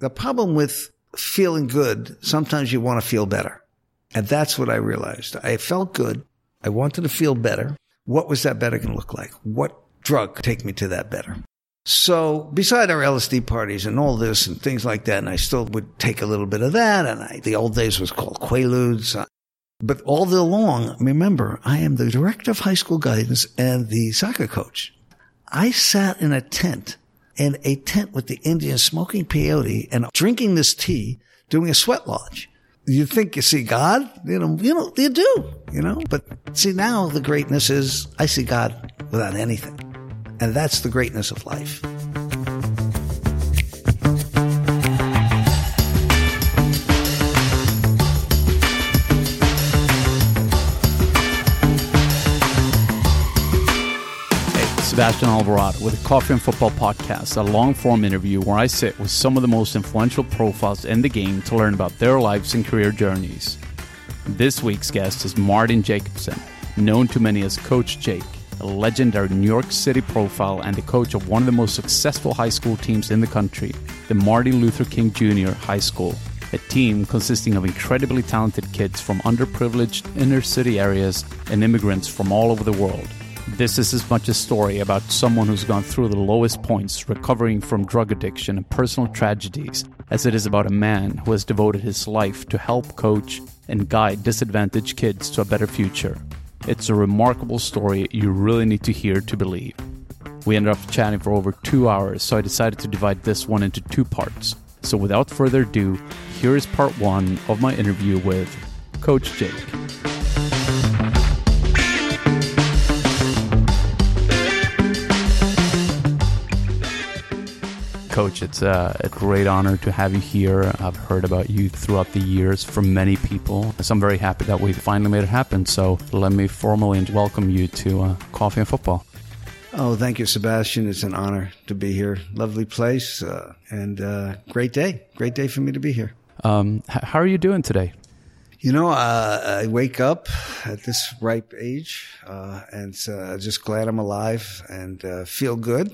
The problem with feeling good, sometimes you want to feel better. And that's what I realized. I felt good. I wanted to feel better. What was that better going to look like? What drug could take me to that better? So beside our LSD parties and all this and things like that, and I still would take a little bit of that, and the old days was called Quaaludes. But all day long, remember, I am the director of high school guidance and the soccer coach. I sat in a tent with the Indians smoking peyote and drinking this tea, doing a sweat lodge. You think you see God? You do, But see, now the greatness is I see God without anything. And that's the greatness of life. Hey, Sebastian Alvarado with the Coffee and Football Podcast, a long-form interview where I sit with some of the most influential profiles in the game to learn about their lives and career journeys. This week's guest is Martin Jacobson, known to many as Coach Jake, a legendary New York City profile and the coach of one of the most successful high school teams in the country, the Martin Luther King Jr. High School, a team consisting of incredibly talented kids from underprivileged inner-city areas and immigrants from all over the world. This is as much a story about someone who's gone through the lowest points, recovering from drug addiction and personal tragedies, as it is about a man who has devoted his life to help coach and guide disadvantaged kids to a better future. It's a remarkable story you really need to hear to believe. We ended up chatting for over 2 hours, so I decided to divide this one into two parts. So without further ado, here is part one of my interview with Coach Jake. Coach, it's a great honor to have you here. I've heard about you throughout the years from many people, so I'm very happy that we finally made it happen. So let me formally welcome you to Coffee and Football. Oh, thank you, Sebastian. It's an honor to be here. Lovely place and great day. Great day for me to be here. How are you doing today? I wake up at this ripe age and just glad I'm alive and feel good.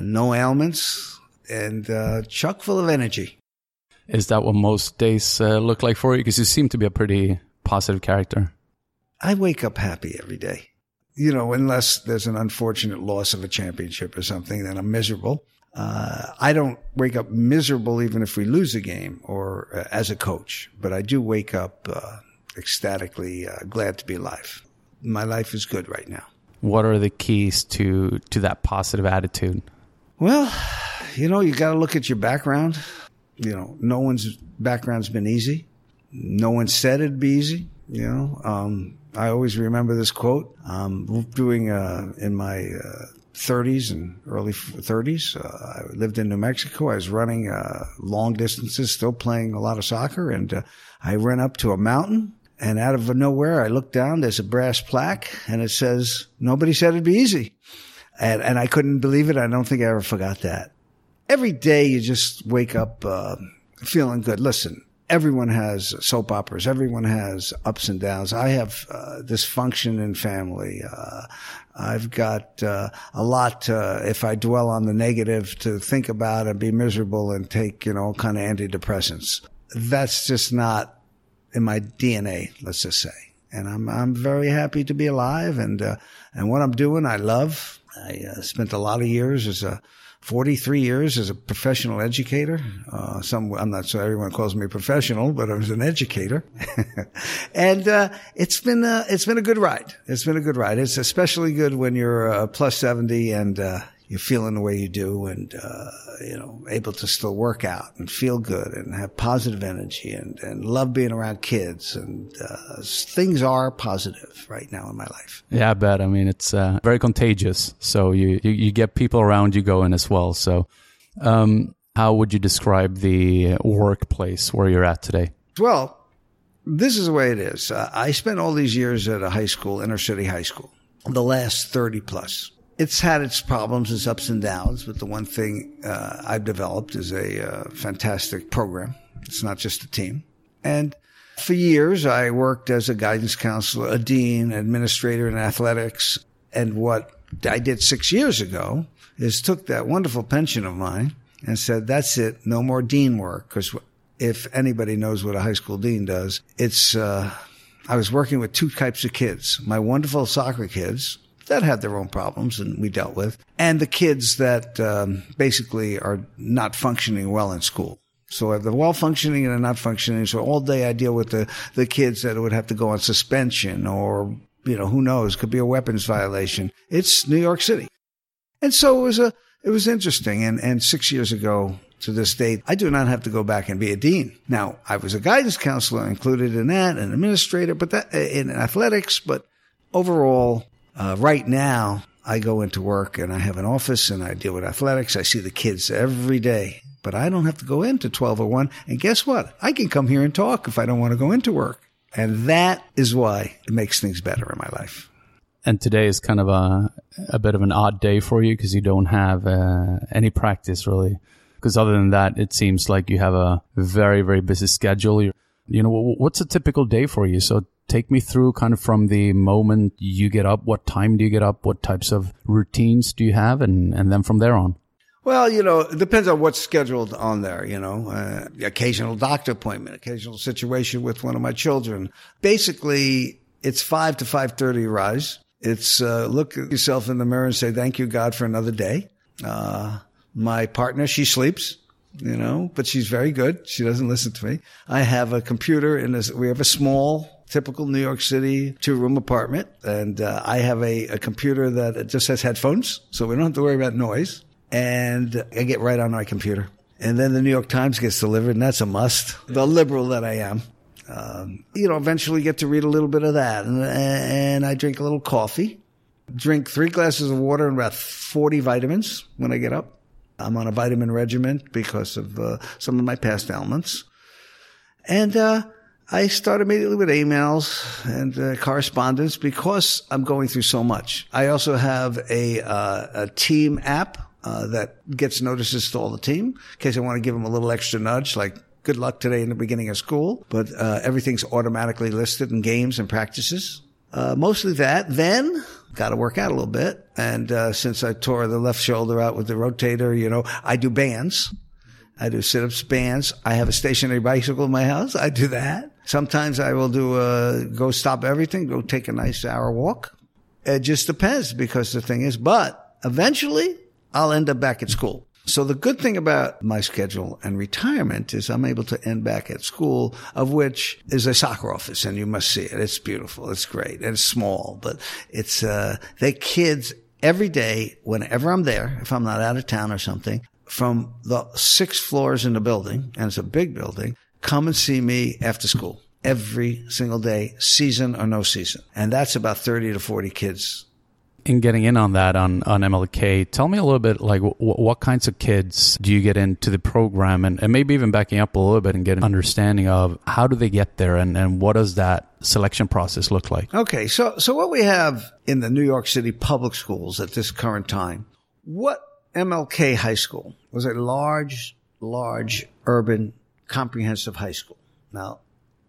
No ailments. And chock full of energy. Is that what most days look like for you? Because you seem to be a pretty positive character. I wake up happy every day. Unless there's an unfortunate loss of a championship or something, then I'm miserable. I don't wake up miserable even if we lose a game or as a coach. But I do wake up ecstatically glad to be alive. My life is good right now. What are the keys to that positive attitude? Well, you got to look at your background. No one's background's been easy. No one said it'd be easy. I always remember this quote. Doing in my 30s and early 30s, I lived in New Mexico. I was running long distances, still playing a lot of soccer, and I ran up to a mountain. And out of nowhere, I looked down. There's a brass plaque, and it says, "Nobody said it'd be easy." And I couldn't believe it. I don't think I ever forgot that. Every day you just wake up feeling good. Listen, everyone has soap operas. Everyone has ups and downs. I have dysfunction in family. I've got a lot, if I dwell on the negative, to think about and be miserable and take, all kind of antidepressants. That's just not in my DNA, let's just say. And I'm very happy to be alive. And what I'm doing, I love. I spent a lot of years 43 years as a professional educator. I'm not sure everyone calls me professional, but I was an educator. And it's been a good ride. It's especially good when you're plus 70 and you're feeling the way you do and, able to still work out and feel good and have positive energy and love being around kids. And things are positive right now in my life. Yeah, I bet. I mean, it's very contagious. So you get people around you going as well. So how would you describe the workplace where you're at today? Well, this is the way it is. I spent all these years at a high school, inner city high school, the last 30 plus. It's had its problems, its ups and downs, but the one thing I've developed is a fantastic program. It's not just a team. And for years, I worked as a guidance counselor, a dean, administrator in athletics. And what I did 6 years ago is took that wonderful pension of mine and said, that's it, no more dean work. Because if anybody knows what a high school dean does, it's I was working with two types of kids, my wonderful soccer kids that had their own problems and we dealt with, and the kids that basically are not functioning well in school. So I have the well-functioning and the not functioning. So all day I deal with the kids that would have to go on suspension or, who knows, could be a weapons violation. It's New York City. And so it was interesting. And 6 years ago to this date, I do not have to go back and be a dean. Now, I was a guidance counselor included in that, an administrator, but that in athletics, but overall, right now, I go into work and I have an office and I deal with athletics. I see the kids every day, but I don't have to go into 1201. And guess what? I can come here and talk if I don't want to go into work. And that is why it makes things better in my life. And today is kind of a bit of an odd day for you because you don't have any practice really. Because other than that, it seems like you have a very, very busy schedule. What's a typical day for you? So take me through kind of from the moment you get up, what time do you get up, what types of routines do you have, and then from there on? Well, it depends on what's scheduled on there, occasional doctor appointment, occasional situation with one of my children. Basically, it's 5 to 5:30 rise. It's look at yourself in the mirror and say, thank you, God, for another day. My partner, she sleeps. But she's very good. She doesn't listen to me. I have a computer we have a small, typical New York City 2-room apartment. And I have a computer that just has headphones. So we don't have to worry about noise. And I get right on my computer. And then the New York Times gets delivered. And that's a must. The liberal that I am. Eventually get to read a little bit of that. And I drink a little coffee. Drink 3 glasses of water and about 40 vitamins when I get up. I'm on a vitamin regimen because of some of my past ailments. And I start immediately with emails and correspondence because I'm going through so much. I also have a team app that gets notices to all the team in case I want to give them a little extra nudge, like good luck today in the beginning of school. But everything's automatically listed in games and practices. Mostly that. Then got to work out a little bit. And since I tore the left shoulder out with the rotator, I do bands. I do sit-ups, bands. I have a stationary bicycle in my house. I do that. Sometimes I will do go stop everything, go take a nice hour walk. It just depends because the thing is, but eventually I'll end up back at school. So the good thing about my schedule and retirement is I'm able to end back at school, of which is a soccer office, and you must see it. It's beautiful. It's great. And it's small, but it's they kids every day, whenever I'm there, if I'm not out of town or something, from the 6 floors in the building, and it's a big building, come and see me after school every single day, season or no season. And that's about 30 to 40 kids. In getting in on that on MLK, tell me a little bit, like what kinds of kids do you get into the program and maybe even backing up a little bit and get an understanding of how do they get there and what does that selection process look like? Okay, so what we have in the New York City public schools at this current time, what MLK High School was a large urban comprehensive high school. Now,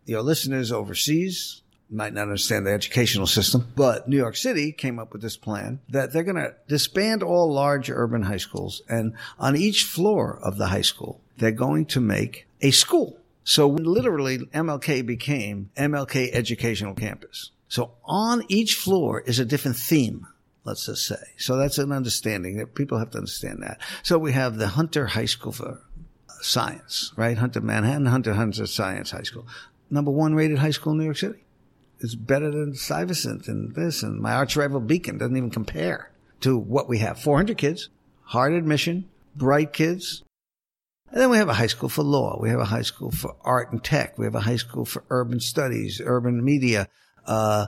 your listeners overseas might not understand the educational system, but New York City came up with this plan that they're going to disband all large urban high schools. And on each floor of the high school, they're going to make a school. So literally MLK became MLK Educational Campus. So on each floor is a different theme, let's just say. So that's an understanding that people have to understand that. So we have the Hunter High School for Science, right? Hunter Manhattan, Hunter Science High School. Number 1 rated high school in New York City. It's better than Stuyvesant and this, and my arch rival Beacon doesn't even compare to what we have. 400 kids, hard admission, bright kids. And then we have a high school for law. We have a high school for art and tech. We have a high school for urban studies, urban media, a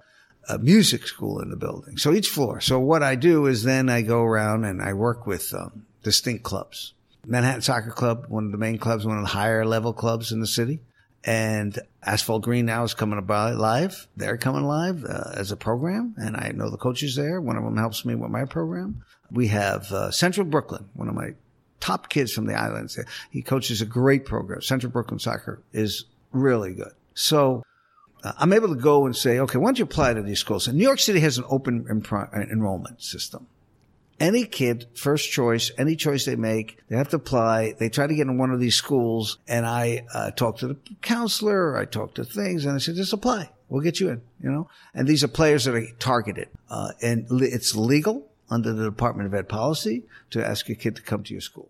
music school in the building. So each floor. So what I do is then I go around and I work with distinct clubs. Manhattan Soccer Club, one of the main clubs, one of the higher level clubs in the city. And Asphalt Green now is coming about live. They're coming live as a program. And I know the coaches there. One of them helps me with my program. We have Central Brooklyn, one of my top kids from the islands. He coaches a great program. Central Brooklyn Soccer is really good. So I'm able to go and say, okay, why don't you apply to these schools? And New York City has an open enrollment system. Any kid, first choice, any choice they make, they have to apply. They try to get in one of these schools, and I talk to the counselor, I talk to things, and I said, just apply. We'll get you in, you know. And these are players that are targeted. And it's legal under the Department of Ed policy to ask a kid to come to your school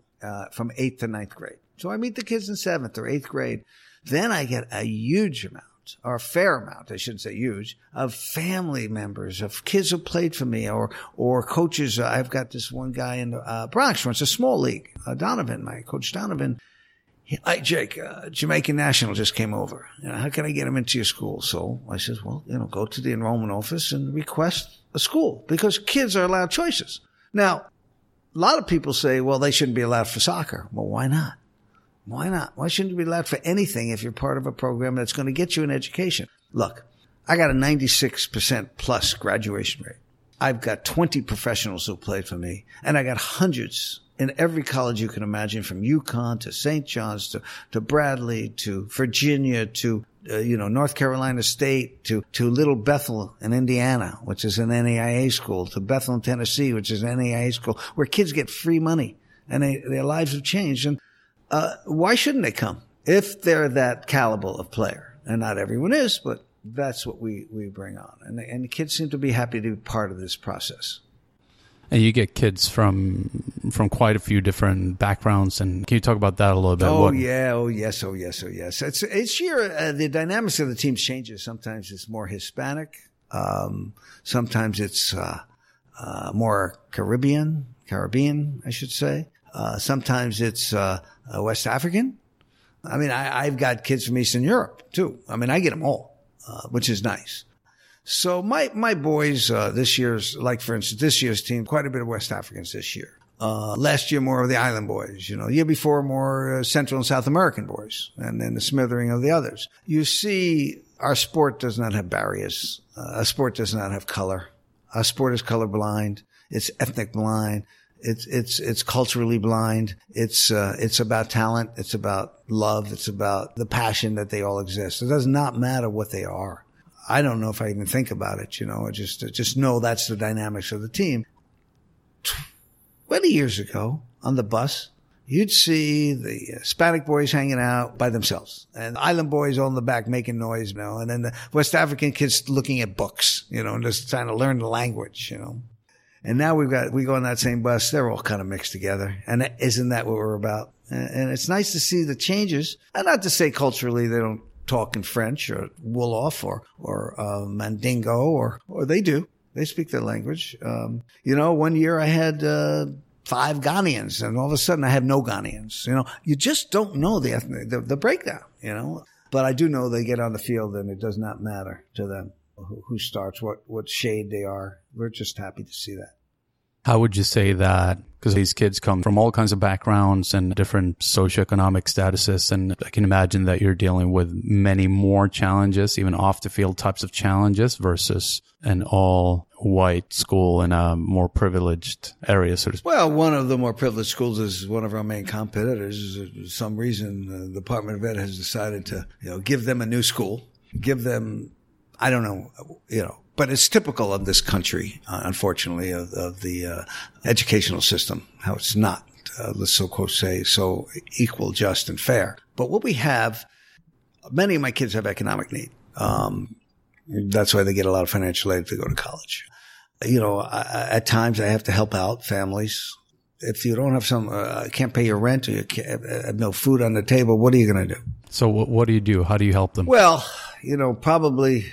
from 8th to 9th grade. So I meet the kids in 7th or 8th grade. Then I get a huge amount, or a fair amount, I shouldn't say huge, of family members, of kids who played for me, or coaches. I've got this one guy in the Bronx, runs a small league, Donovan, my coach Donovan. Jake, Jamaican national just came over. You know, how can I get him into your school? So I says, well, you know, go to the enrollment office and request a school, because kids are allowed choices. Now, a lot of people say, well, they shouldn't be allowed for soccer. Well, why not? Why not? Why shouldn't you be allowed for anything if you're part of a program that's going to get you an education? Look, I got a 96% plus graduation rate. I've got 20 professionals who played for me, and I got hundreds in every college you can imagine, from UConn to St. John's to Bradley to Virginia to North Carolina State to Little Bethel in Indiana, which is an NAIA school, to Bethel in Tennessee, which is an NAIA school, where kids get free money and their lives have changed. And why shouldn't they come if they're that caliber of player? And not everyone is, but that's what we bring on. And the kids seem to be happy to be part of this process. And you get kids from quite a few different backgrounds. And can you talk about that a little bit? Oh, yes. Each year, the dynamics of the team changes. Sometimes it's more Hispanic. Sometimes it's more Caribbean, I should say. Sometimes it's West African. I mean, I've got kids from Eastern Europe, too. I mean, I get them all, which is nice. So my boys, this year's team, quite a bit of West Africans this year. Last year, more of the island boys, the year before, more Central and South American boys, and then the smithering of the others. You see, our sport does not have barriers. Our sport does not have color. Our sport is colorblind. It's ethnic blind. It's culturally blind. It's about talent. It's about love. It's about the passion that they all exist. It does not matter what they are. I don't know if I even think about it, I just know that's the dynamics of the team. 20 years ago, on the bus, you'd see the Hispanic boys hanging out by themselves, and island boys all in the back making noise, and then the West African kids looking at books, and just trying to learn the language, And now we go on that same bus, they're all kind of mixed together. And isn't that what we're about? And it's nice to see the changes. And not to say culturally they don't talk in French or Wolof or Mandingo or they do. They speak their language. One year I had 5 Ghanaians, and all of a sudden I have no Ghanaians. You just don't know the breakdown, But I do know they get on the field and it does not matter to them who starts, what shade they are. We're just happy to see that. How would you say that? Because these kids come from all kinds of backgrounds and different socioeconomic statuses, and I can imagine that you're dealing with many more challenges, even off-the-field types of challenges, versus an all-white school in a more privileged area, so to speak. Well, one of the more privileged schools is one of our main competitors. For some reason, the Department of Ed has decided to give them a new school, give them, I don't know, but it's typical of this country, unfortunately, of the educational system, how it's not, let's so-called say, so equal, just, and fair. But what we have, many of my kids have economic need. That's why they get a lot of financial aid to go to college. At times I have to help out families. If you don't have can't pay your rent, or you have no food on the table, what are you going to do? So what do you do? How do you help them? Well, probably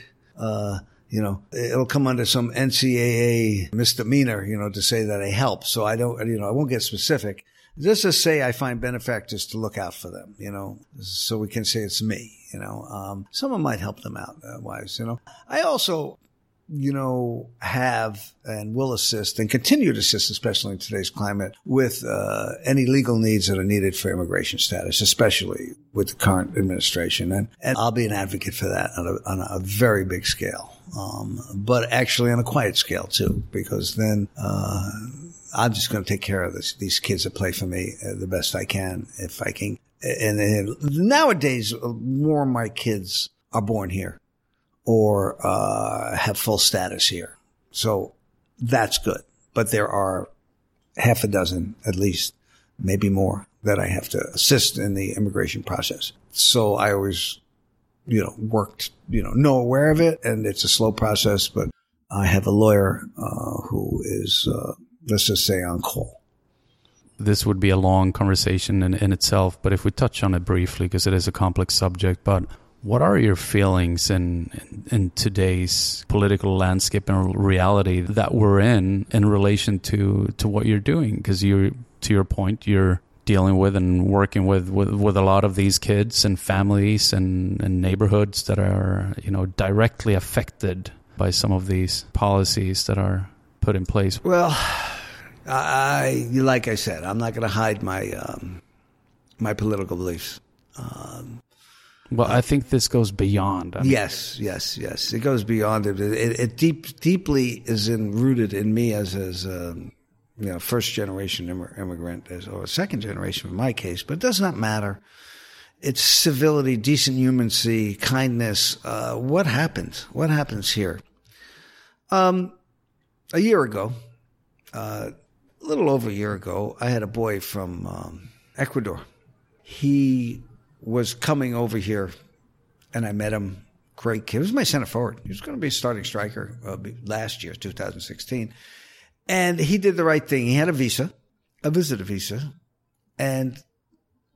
you know, it'll come under some NCAA misdemeanor, you know, to say that I help. So I don't, you know, I won't get specific. Just to say I find benefactors to look out for them, you know, so we can say it's me, you know. Someone might help them out, wives, you know. I also, you know, have and will assist and continue to assist, especially in today's climate, with any legal needs that are needed for immigration status, especially with the current administration. And I'll be an advocate for that on a very big scale, but actually on a quiet scale, too, because then I'm just going to take care of these kids that play for me the best I can, if I can. And nowadays, more of my kids are born here or have full status here. So that's good. But there are half a dozen, at least, maybe more, that I have to assist in the immigration process. So I always, you know, worked, you know aware of it. And it's a slow process, but I have a lawyer who is... let's just say on call. This would be a long conversation in itself, but if we touch on it briefly, because it is a complex subject, but what are your feelings in today's political landscape and reality that we're in relation to what you're doing? Because you're, to your point, you're dealing with and working with a lot of these kids and families and neighborhoods that are, you know, directly affected by some of these policies that are put in place. Well, like I said, I'm not going to hide my my political beliefs. Well, I think this goes beyond. Yes. It goes beyond it. It deeply is rooted in me as a you know, first generation immigrant, or second generation in my case. But it does not matter. It's civility, decent humanity, kindness. What happens? What happens here? A year ago, a little over a year ago, I had a boy from Ecuador. He was coming over here, and I met him. Great kid. He was my center forward. He was going to be a starting striker last year, 2016. And he did the right thing. He had a visitor visa. And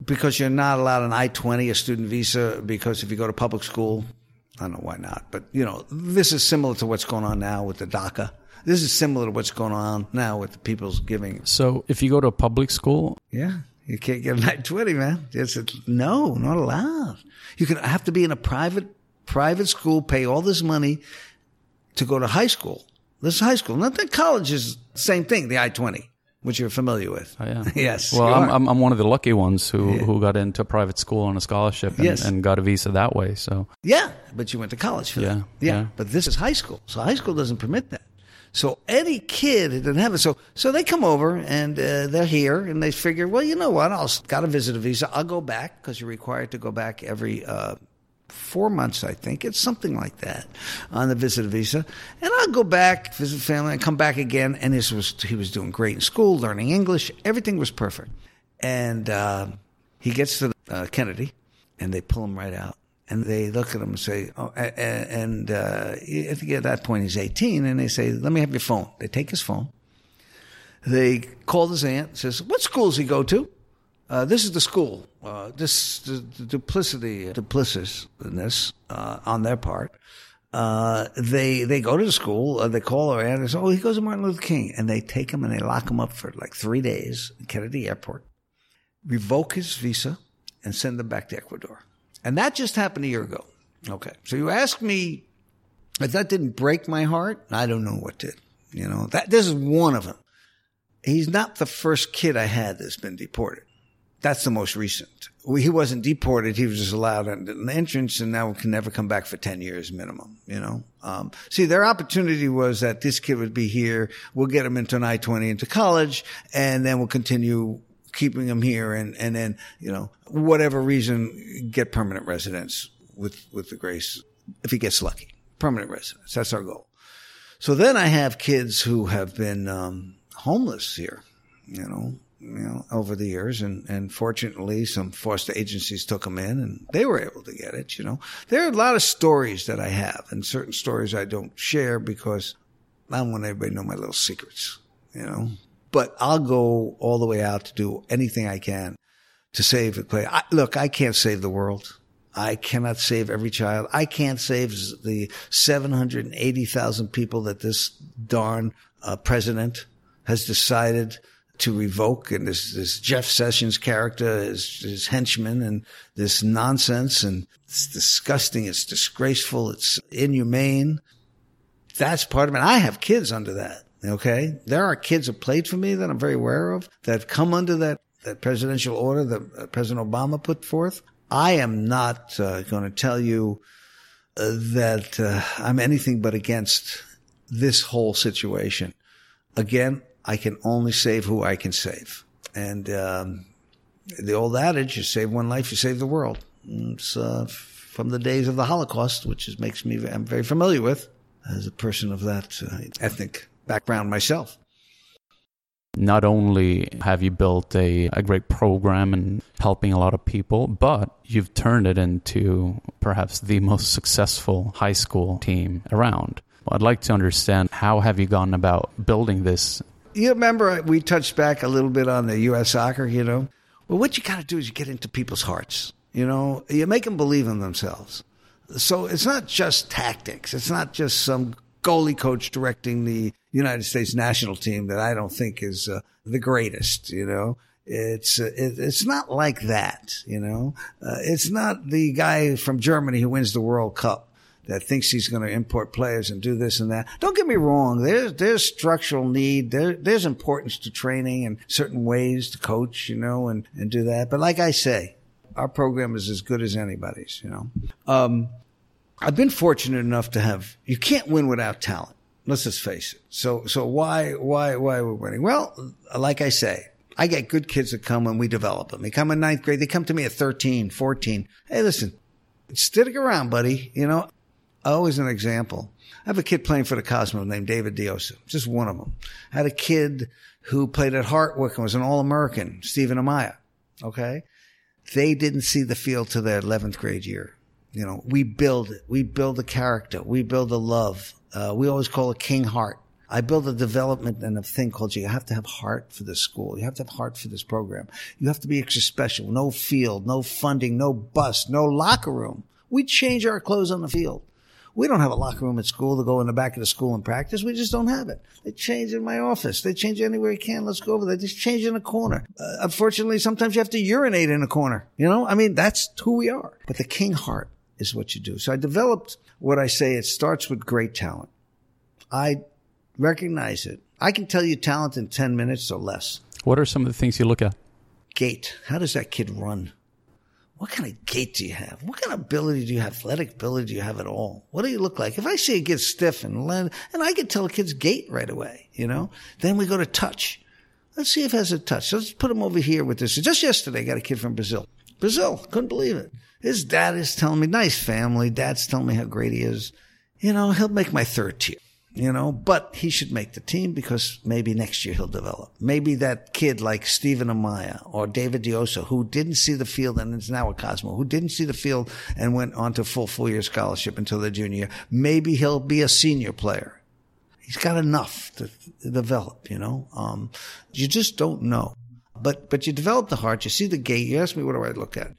because you're not allowed an I-20, a student visa, because if you go to public school, I don't know why not. But, you know, this is similar to what's going on now with the DACA. This is similar to what's going on now with the people's giving. So if you go to a public school? Yeah, you can't get an I-20, man. No, not allowed. You can have to be in a private school, pay all this money to go to high school. This is high school. Not that college is the same thing, the I-20, which you're familiar with. I am. Yes. Well, I'm one of the lucky ones who got into private school on a scholarship and got a visa that way. So yeah, but you went to college for that. Yeah, but this is high school. So high school doesn't permit that. So any kid didn't have it. So they come over and they're here and they figure, well, you know what? I'll got a visitor visa. I'll go back because you're required to go back every 4 months, I think. It's something like that on the visitor visa. And I'll go back, visit family, and come back again. And he was doing great in school, learning English. Everything was perfect. And he gets to Kennedy and they pull him right out. And they look at him and say, I think at that point he's 18, and they say, let me have your phone. They take his phone. They call his aunt, says, what school does he go to? This is the school. Duplicitousness on their part. They go to the school, they call her aunt, and they say, oh, he goes to Martin Luther King. And they take him and they lock him up for like 3 days at Kennedy Airport, revoke his visa, and send him back to Ecuador. And that just happened a year ago. Okay. So you ask me if that didn't break my heart, I don't know what did. You know, this is one of them. He's not the first kid I had that's been deported. That's the most recent. He wasn't deported. He was just allowed an entrance and now can never come back for 10 years minimum, you know. See, their opportunity was that this kid would be here. We'll get him into an I-20 into college and then we'll continue keeping them here and then, you know, whatever reason, get permanent residence with the grace, if he gets lucky. Permanent residence. That's our goal. So then I have kids who have been homeless here, you know, over the years. And fortunately, some foster agencies took them in and they were able to get it, you know. There are a lot of stories that I have and certain stories I don't share because I don't want everybody to know my little secrets, you know. But I'll go all the way out to do anything I can to save the planet. Look, I can't save the world. I cannot save every child. I can't save the 780,000 people that this darn president has decided to revoke, and this Jeff Sessions character, his henchmen, and this nonsense, and it's disgusting, it's disgraceful, it's inhumane. That's part of it. I have kids under that, okay? There are kids that played for me that I'm very aware of that come under that presidential order that President Obama put forth. I am not going to tell you that I'm anything but against this whole situation. Again, I can only save who I can save. And the old adage, you save one life, you save the world. It's from the days of the Holocaust, which I'm very familiar with as a person of that ethnic background myself. Not only have you built a great program and helping a lot of people, but you've turned it into perhaps the most successful high school team around. I'd like to understand, how have you gone about building this? You remember we touched back a little bit on the U.S. soccer, you know. Well, what you got to do is you get into people's hearts, you know. You make them believe in themselves. So it's not just tactics. It's not just some goalie coach directing the United States national team that I don't think is the greatest, you know. It's not like that, you know. It's not the guy from Germany who wins the World Cup that thinks he's going to import players and do this and that. Don't get me wrong. There's structural need. There's importance to training and certain ways to coach, you know, and do that. But like I say, our program is as good as anybody's, you know. I've been fortunate enough to have, you can't win without talent. Let's just face it. So why we're winning? Well, like I say, I get good kids that come when we develop them. They come in ninth grade. They come to me at 13, 14. Hey, listen, stick around, buddy. You know, always an example. I have a kid playing for the Cosmos named David Diosa, just one of them. I had a kid who played at Hartwick and was an All-American, Stephen Amaya, okay? They didn't see the field till their 11th grade year. You know, we build it. We build the character. We build the love. We always call it King Heart. I build a development and a thing called you have to have heart for this school. You have to have heart for this program. You have to be extra special. No field, no funding, no bus, no locker room. We change our clothes on the field. We don't have a locker room at school to go in the back of the school and practice. We just don't have it. They change in my office. They change anywhere you can. Let's go over there. Just change in a corner. Unfortunately, sometimes you have to urinate in a corner. You know, I mean, that's who we are. But the King Heart is what you do. So I developed what I say, it starts with great talent. I recognize it. I can tell you talent in 10 minutes or less. What are some of the things you look at? Gait. How does that kid run? What kind of gait do you have? What kind of ability do you have? Athletic ability do you have at all? What do you look like? If I see a kid stiff and I can tell a kid's gait right away, you know? Then we go to touch. Let's see if it has a touch. Let's put him over here with this. Just yesterday, I got a kid from Brazil. Couldn't believe it. His dad is telling me, nice family. Dad's telling me how great he is. You know, he'll make my third tier, you know, but he should make the team because maybe next year he'll develop. Maybe that kid like Stephen Amaya or David Diosa, who didn't see the field and is now a Cosmo, who didn't see the field and went on to full four-year scholarship until their junior year. Maybe he'll be a senior player. He's got enough to develop, you know. You just don't know. But you develop the heart. You see the gait. You ask me, what do I look at?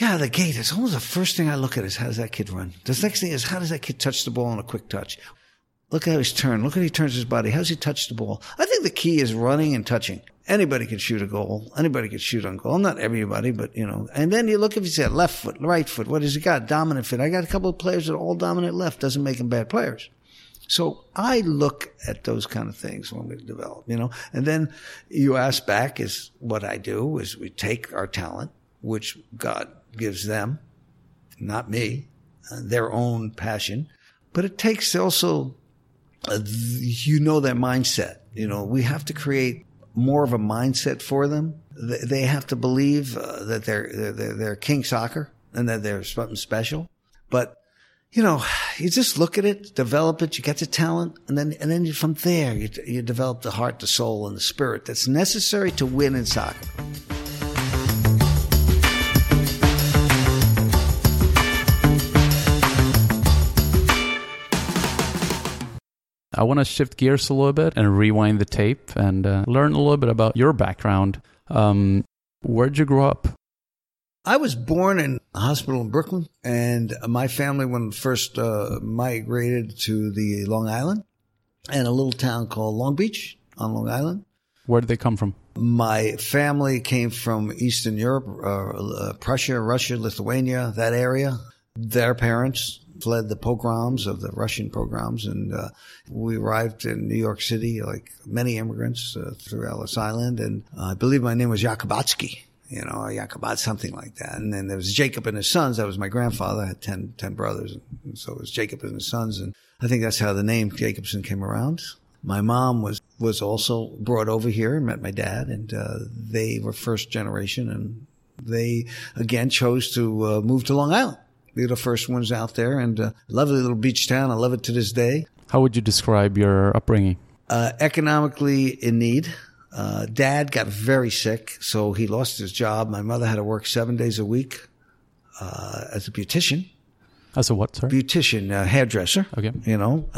Yeah, the gait. It's almost the first thing I look at is how does that kid run? The next thing is how does that kid touch the ball on a quick touch? Look at how he's turned. Look at how he turns his body. How does he touch the ball? I think the key is running and touching. Anybody can shoot a goal. Anybody can shoot on goal. Not everybody, but, you know. And then you look if he's got left foot, right foot. What has he got? Dominant foot. I got a couple of players that are all dominant left. Doesn't make them bad players. So I look at those kind of things when we develop, you know. And then you ask back is what I do is we take our talent, which God gives them, not me, their own passion. But it takes also, you know, their mindset. You know, we have to create more of a mindset for them. They have to believe that they're King Soccer and that they're something special. But you know, you just look at it, develop it, you get the talent, and then from there, you develop the heart, the soul, and the spirit that's necessary to win in soccer. I want to shift gears a little bit and rewind the tape and learn a little bit about your background. Where'd you grow up? I was born in a hospital in Brooklyn, and my family, when first migrated to the Long Island and a little town called Long Beach on Long Island. Where did they come from? My family came from Eastern Europe, Prussia, Russia, Lithuania, that area. Their parents fled the pogroms of the Russian pogroms, and we arrived in New York City like many immigrants through Ellis Island, and I believe my name was Yakubatsky. You know, Yakubat, something like that. And then there was Jacob and his sons. That was my grandfather. I had 10 brothers. And so it was Jacob and his sons. And I think that's how the name Jacobson came around. My mom was also brought over here and met my dad. And they were first generation. And they, again, chose to move to Long Island. They were the first ones out there. And lovely little beach town. I love it to this day. How would you describe your upbringing? Economically in need. Dad got very sick, so he lost his job. My mother had to work 7 days a week as a beautician. As a what, sir? Beautician, hairdresser. Okay. You know,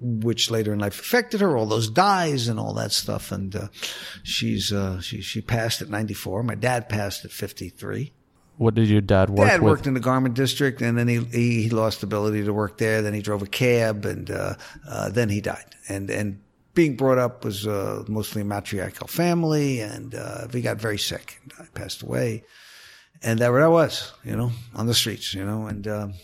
which later in life affected her, all those dyes and all that stuff. And she passed at 94. My dad passed at 53. What did your dad work with? Dad worked in the garment district, and then he lost the ability to work there. Then he drove a cab, and then he died. And being brought up was mostly a matriarchal family, and we got very sick. I passed away, and there I was, you know, on the streets, you know. And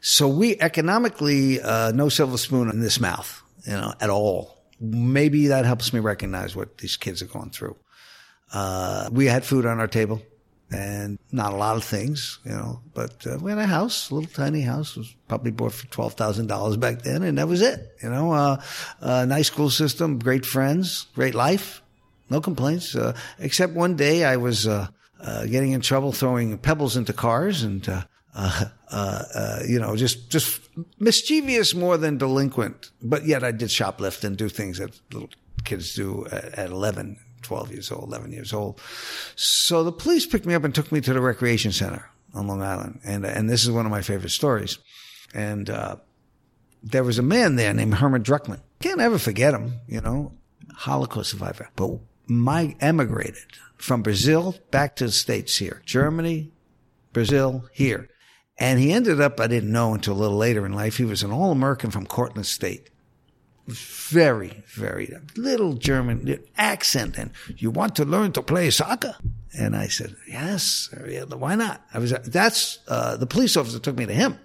so we economically, no silver spoon in this mouth, you know, at all. Maybe that helps me recognize what these kids are going through. We had food on our table and not a lot of things, you know, but we had a house, a little tiny house, was probably bought for $12,000 back then, and that was it, you know. Nice school system, great friends, great life, no complaints, except one day I was getting in trouble throwing pebbles into cars and, you know, just mischievous more than delinquent, but yet I did shoplift and do things that little kids do at 11. 11 years old. So the police picked me up and took me to the recreation center on Long Island. And this is one of my favorite stories. And there was a man there named Herman Druckmann. Can't ever forget him, you know, Holocaust survivor. But my emigrated from Brazil back to the States here, Germany, Brazil, here. And he ended up, I didn't know until a little later in life, he was an All-American from Cortland State. Very, very little German accent. And you want to learn to play soccer? And I said, yes, why not? The police officer took me to him.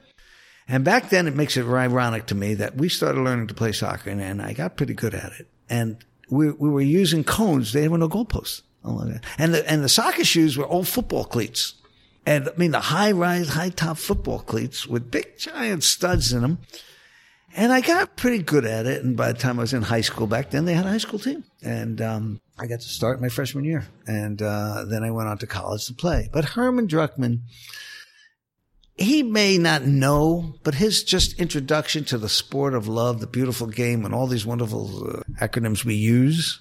And back then it makes it ironic to me that we started learning to play soccer, and I got pretty good at it. And we were using cones. They were no goalposts. And the soccer shoes were old football cleats. And I mean, the high rise, high top football cleats with big giant studs in them. And I got pretty good at it. And by the time I was in high school back then, they had a high school team. And I got to start my freshman year. And then I went on to college to play. But Herman Druckmann, he may not know, but his just introduction to the sport of love, the beautiful game, and all these wonderful acronyms we use,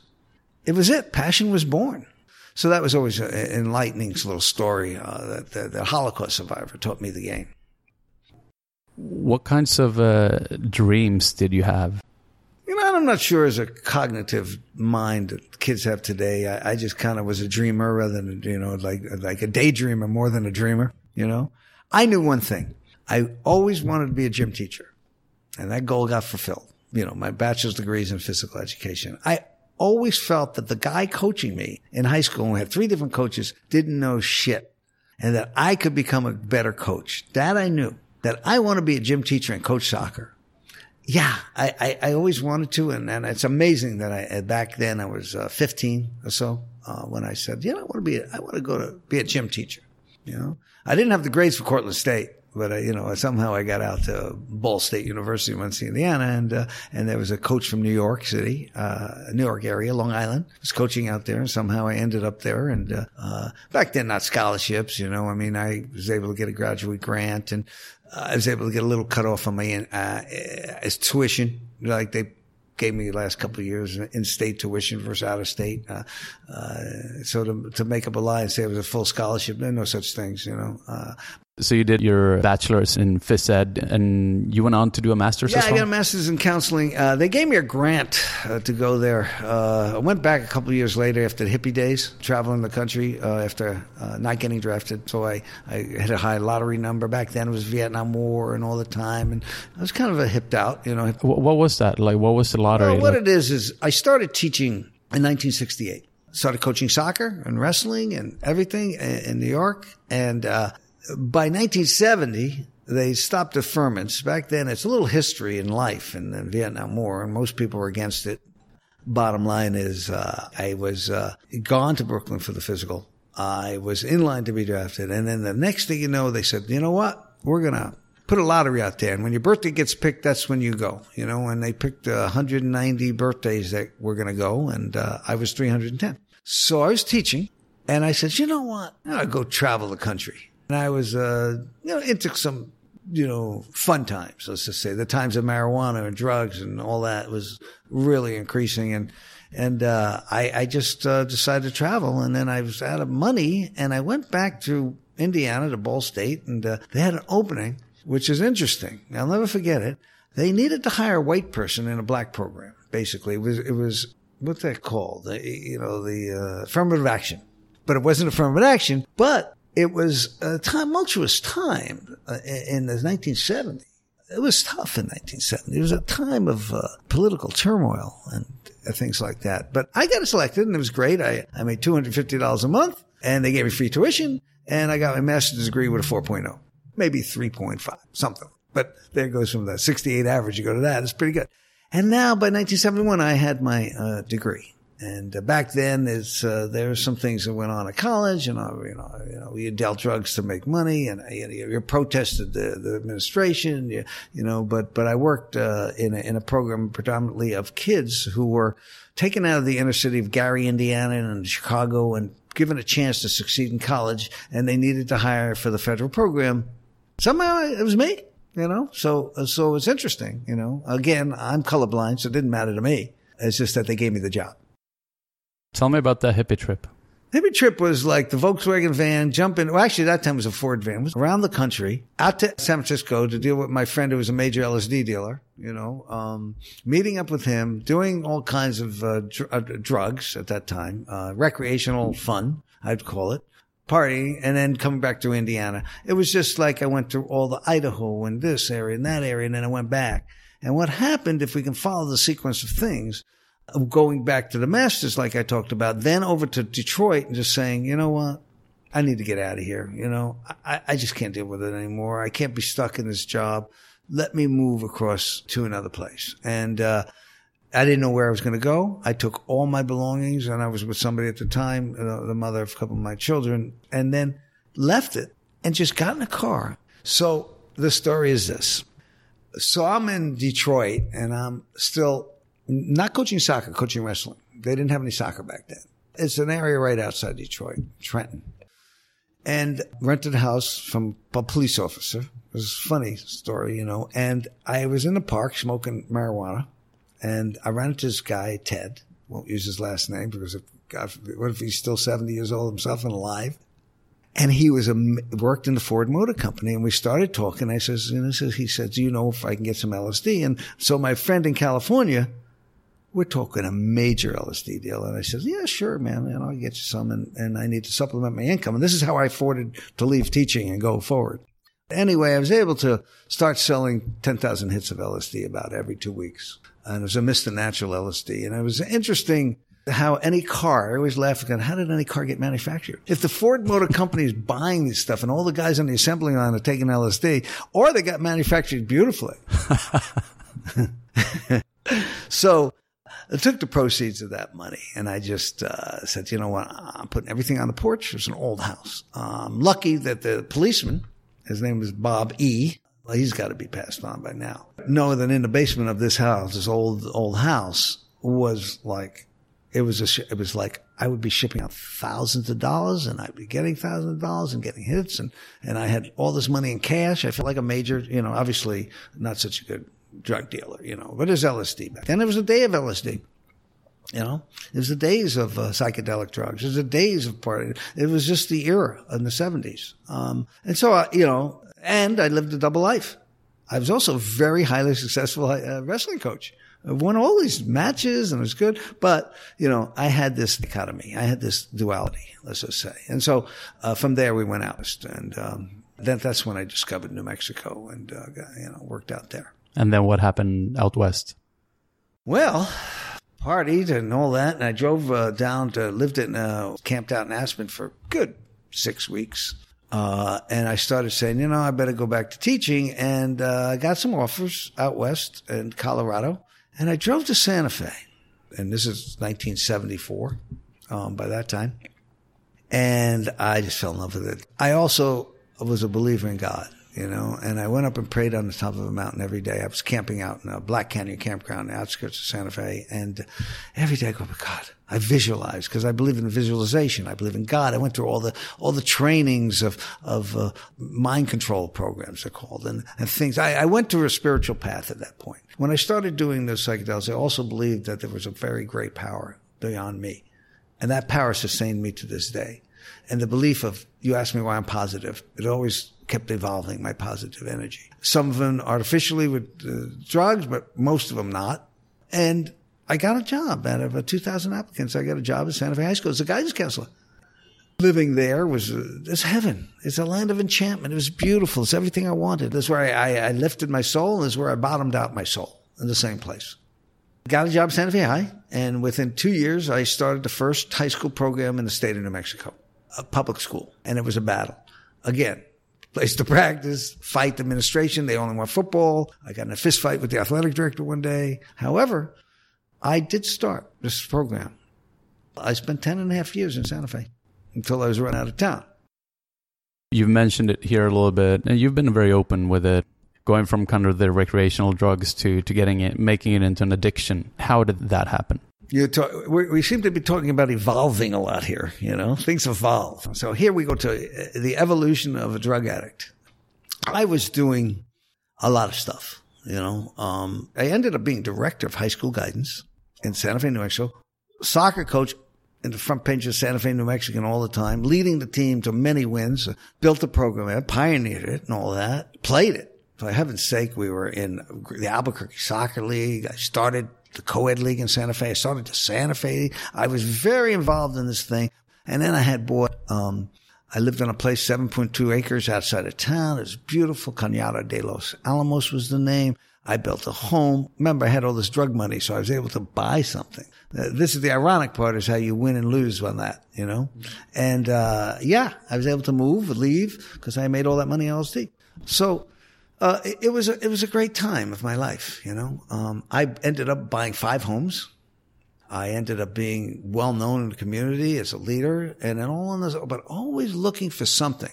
it was it. Passion was born. So that was always an enlightening little story. The Holocaust survivor taught me the game. What kinds of dreams did you have? You know, I'm not sure as a cognitive mind that kids have today. I just kind of was a dreamer rather than, you know, like a daydreamer more than a dreamer, you know. I knew one thing. I always wanted to be a gym teacher, and that goal got fulfilled. You know, my bachelor's degrees in physical education. I always felt that the guy coaching me in high school, and we had 3 different coaches, didn't know shit, and that I could become a better coach. That I knew. That I want to be a gym teacher and coach soccer. Yeah, I always wanted to. And it's amazing that back then I was 15 or so when I said, yeah, I want to go to be a gym teacher. You know, I didn't have the grades for Cortland State, but you know, somehow I got out to Ball State University in Muncie, Indiana. And there was a coach from New York City, New York area, Long Island, was coaching out there. And somehow I ended up there. And back then, not scholarships, you know, I mean, I was able to get a graduate grant, and I was able to get a little cut off on my tuition. Like they gave me the last couple of years in-state tuition versus out-of-state. So to make up a lie and say it was a full scholarship, there are no such things, you know. So you did your bachelor's in phys ed and you went on to do a master's as well? Yeah, I got a master's in counseling. They gave me a grant to go there. I went back a couple of years later after the hippie days, traveling the country after not getting drafted. So I had a high lottery number. Back then it was Vietnam War and all the time. And I was kind of a hipped out, you know. What was that? Like, what was the lottery? Well, what it is I started teaching in 1968. Started coaching soccer and wrestling and everything in New York. And by 1970, they stopped deferments. Back then, it's a little history in life in the Vietnam War, and most people were against it. Bottom line is I was gone to Brooklyn for the physical. I was in line to be drafted. And then the next thing you know, they said, you know what? We're going to put a lottery out there. And when your birthday gets picked, that's when you go. You know, and they picked 190 birthdays that were going to go, and I was 310. So I was teaching, and I said, you know what? I'll go travel the country. And I was, into some, fun times, let's just say. The times of marijuana and drugs and all that was really increasing. And I just decided to travel. And then I was out of money, and I went back to Indiana, to Ball State, and they had an opening, which is interesting. I'll never forget it. They needed to hire a white person in a black program, basically. It was what's that called? The affirmative action. But it wasn't affirmative action, but it was a tumultuous time in the 1970s. It was tough in 1970. It was a time of political turmoil and things like that. But I got selected, and it was great. I made $250 a month, and they gave me free tuition, and I got my master's degree with a 4.0, maybe 3.5, something. But there goes from the 68 average. You go to that. It's pretty good. And now by 1971, I had my degree. And back then, there were some things that went on at college, and you dealt drugs to make money, and you protested the administration, But I worked in a program predominantly of kids who were taken out of the inner city of Gary, Indiana, and Chicago, and given a chance to succeed in college, and they needed to hire for the federal program. Somehow it was me, So it's interesting, Again, I'm colorblind, so it didn't matter to me. It's just that they gave me the job. Tell me about that hippie trip. Hippie trip was like the Volkswagen van jumping. Well, actually, that time it was a Ford van. It was around the country, out to San Francisco to deal with my friend who was a major LSD dealer, meeting up with him, doing all kinds of drugs at that time, recreational fun, I'd call it, partying, and then coming back to Indiana. It was just like I went through all the Idaho and this area and that area, and then I went back. And what happened, if we can follow the sequence of things, of going back to the masters, like I talked about, then over to Detroit and just saying, you know what, I need to get out of here. I just can't deal with it anymore. I can't be stuck in this job. Let me move across to another place. And I didn't know where I was going to go. I took all my belongings, and I was with somebody at the time, the mother of a couple of my children, and then left it and just got in a car. So the story is this. So I'm in Detroit, and I'm still not coaching soccer, coaching wrestling. They didn't have any soccer back then. It's an area right outside Detroit, Trenton. And rented a house from a police officer. It was a funny story, And I was in the park smoking marijuana. And I ran into this guy, Ted. Won't use his last name because, what if he's still 70 years old himself and alive? And he was worked in the Ford Motor Company, and we started talking. He said, do you know if I can get some LSD? And so my friend in California, we're talking a major LSD deal. And I said, yeah, sure, man. I'll get you some. And I need to supplement my income. And this is how I afforded to leave teaching and go forward. Anyway, I was able to start selling 10,000 hits of LSD about every 2 weeks. And it was a Mr. Natural LSD. And it was interesting how any car, I always laugh again, how did any car get manufactured? If the Ford Motor Company is buying this stuff and all the guys on the assembly line are taking LSD, or they got manufactured beautifully. So I took the proceeds of that money, and I just said, you know what, I'm putting everything on the porch. It's an old house. I'm lucky that the policeman, his name was Bob E., well, he's got to be passed on by now, knowing that in the basement of this house, this old house, was like, it was like I would be shipping out thousands of dollars, and I'd be getting thousands of dollars and getting hits, and I had all this money in cash. I felt like a major, obviously not such a good drug dealer, but it was LSD back then. It was a day of LSD. You know, it was the days of psychedelic drugs. It was the days of partying. It was just the era in the 70s. And so, and I lived a double life. I was also a very highly successful wrestling coach. I won all these matches and it was good. But, I had this dichotomy. I had this duality, let's just say. And so from there we went out. And that's when I discovered New Mexico and, worked out there. And then what happened out west? Well, partied and all that. And I drove down to, camped out in Aspen for a good 6 weeks. And I started saying, I better go back to teaching. And I got some offers out west in Colorado. And I drove to Santa Fe. And this is 1974 by that time. And I just fell in love with it. I also was a believer in God, and I went up and prayed on the top of a mountain every day. I was camping out in a Black Canyon campground, the outskirts of Santa Fe. And every day I go, oh, God, I visualize because I believe in visualization. I believe in God. I went through all the trainings of mind control programs, they're called, and things. I went through a spiritual path at that point. When I started doing those psychedelics, I also believed that there was a very great power beyond me. And that power sustained me to this day. And the belief of, you asked me why I'm positive, it always kept evolving, my positive energy. Some of them artificially with drugs, but most of them not. And I got a job out of 2,000 applicants. I got a job at Santa Fe High School as a guidance counselor. Living there was it's heaven. It's a land of enchantment. It was beautiful. It's everything I wanted. That's where I lifted my soul, and that's where I bottomed out my soul in the same place. Got a job at Santa Fe High, and within 2 years, I started the first high school program in the state of New Mexico, a public school, and it was a battle. Again, place to practice, fight the administration. They only want football. I got in a fist fight with the athletic director one day. However, I did start this program. I spent 10.5 years in Santa Fe until I was run out of town. You've mentioned it here a little bit, and you've been very open with it, going from kind of the recreational drugs to getting it, making it into an addiction. How did that happen? We seem to be talking about evolving a lot here, things evolve. So here we go to the evolution of a drug addict. I was doing a lot of stuff, I ended up being director of high school guidance in Santa Fe, New Mexico, soccer coach in the front page of Santa Fe, New Mexican all the time, leading the team to many wins, built the program, I pioneered it and all that, played it. For heaven's sake, we were in the Albuquerque Soccer League. I started the co-ed league in Santa Fe. I started the Santa Fe. I was very involved in this thing. And then I had bought, I lived on a place, 7.2 acres outside of town. It was beautiful. Cañada de los Alamos was the name. I built a home. Remember, I had all this drug money, so I was able to buy something. This is the ironic part, is how you win and lose on that, And, I was able to move, leave, because I made all that money in LSD. So, it was a great time of my life, I ended up buying 5 homes. I ended up being well known in the community as a leader and all in this, but always looking for something.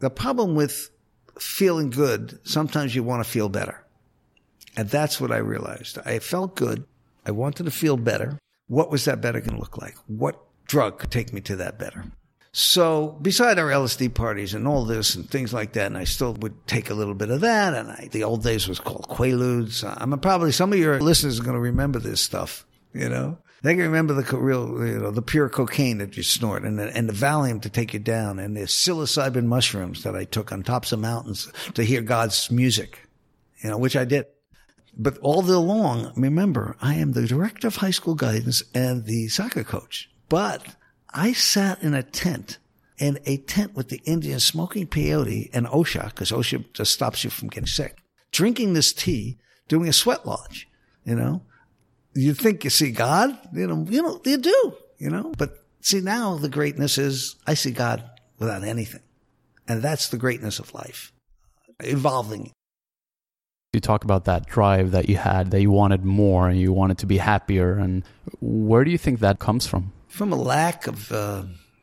The problem with feeling good, sometimes you want to feel better. And that's what I realized. I felt good. I wanted to feel better. What was that better going to look like? What drug could take me to that better? So beside our LSD parties and all this and things like that, and I still would take a little bit of that, and the old days was called Quaaludes. Probably some of your listeners are going to remember this stuff, They can remember the real, the pure cocaine that you snort and the Valium to take you down and the psilocybin mushrooms that I took on tops of mountains to hear God's music, which I did. But all day long, remember, I am the director of high school guidance and the soccer coach. But I sat in a tent with the Indians smoking peyote and OSHA, because OSHA just stops you from getting sick, drinking this tea, doing a sweat lodge, You think you see God, you do, But see, now the greatness is I see God without anything. And that's the greatness of life, evolving. You talk about that drive that you had, that you wanted more and you wanted to be happier. And where do you think that comes from? From a lack of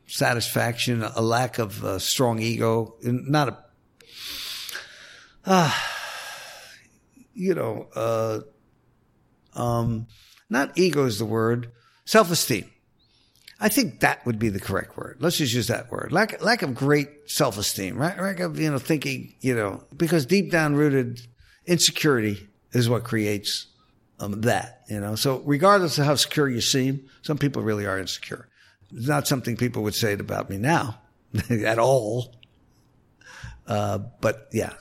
satisfaction, a lack of strong ego, not a, not ego is the word, self-esteem. I think that would be the correct word. Let's just use that word. Lack of great self-esteem, right? Lack of, thinking, because deep down rooted insecurity is what creates that, you know. So regardless of how secure you seem, some people really are insecure. It's not something people would say about me now at all. But yeah,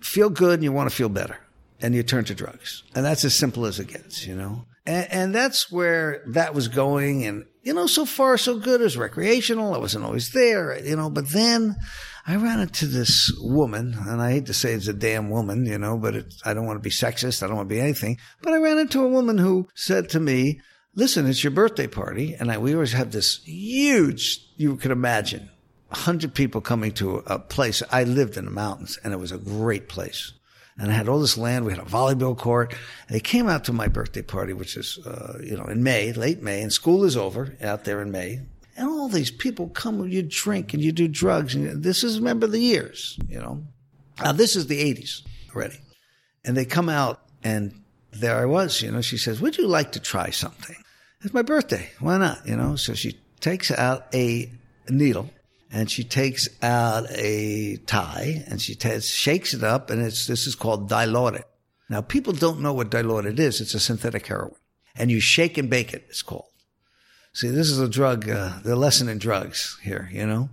feel good and you want to feel better and you turn to drugs. And that's as simple as it gets, you know. And that's where that was going. And, you know, so far so good. It was recreational. I wasn't always there, you know, but then I ran into this woman, and I hate to say it's a damn woman, you know, but I don't want to be sexist. I don't want to be anything, but I ran into a woman who said to me, listen, it's your birthday party. And we always have this huge, you could imagine, 100 people coming to a place. I lived in the mountains and it was a great place. And I had all this land. We had a volleyball court. And they came out to my birthday party, which is, you know, in May, late May, and school is over out there in May. And all these people come and you drink and you do drugs. And this is, remember the years, you know. Now this is the 80s already. And they come out and there I was, you know. She says, would you like to try something? It's my birthday. Why not? You know, so she takes out a needle. And she takes out a tie and she shakes it up, and this is called dilaudid. Now, people don't know what dilaudid is. It's a synthetic heroin. And you shake and bake it, it's called. See, this is a drug, the lesson in drugs here, you know.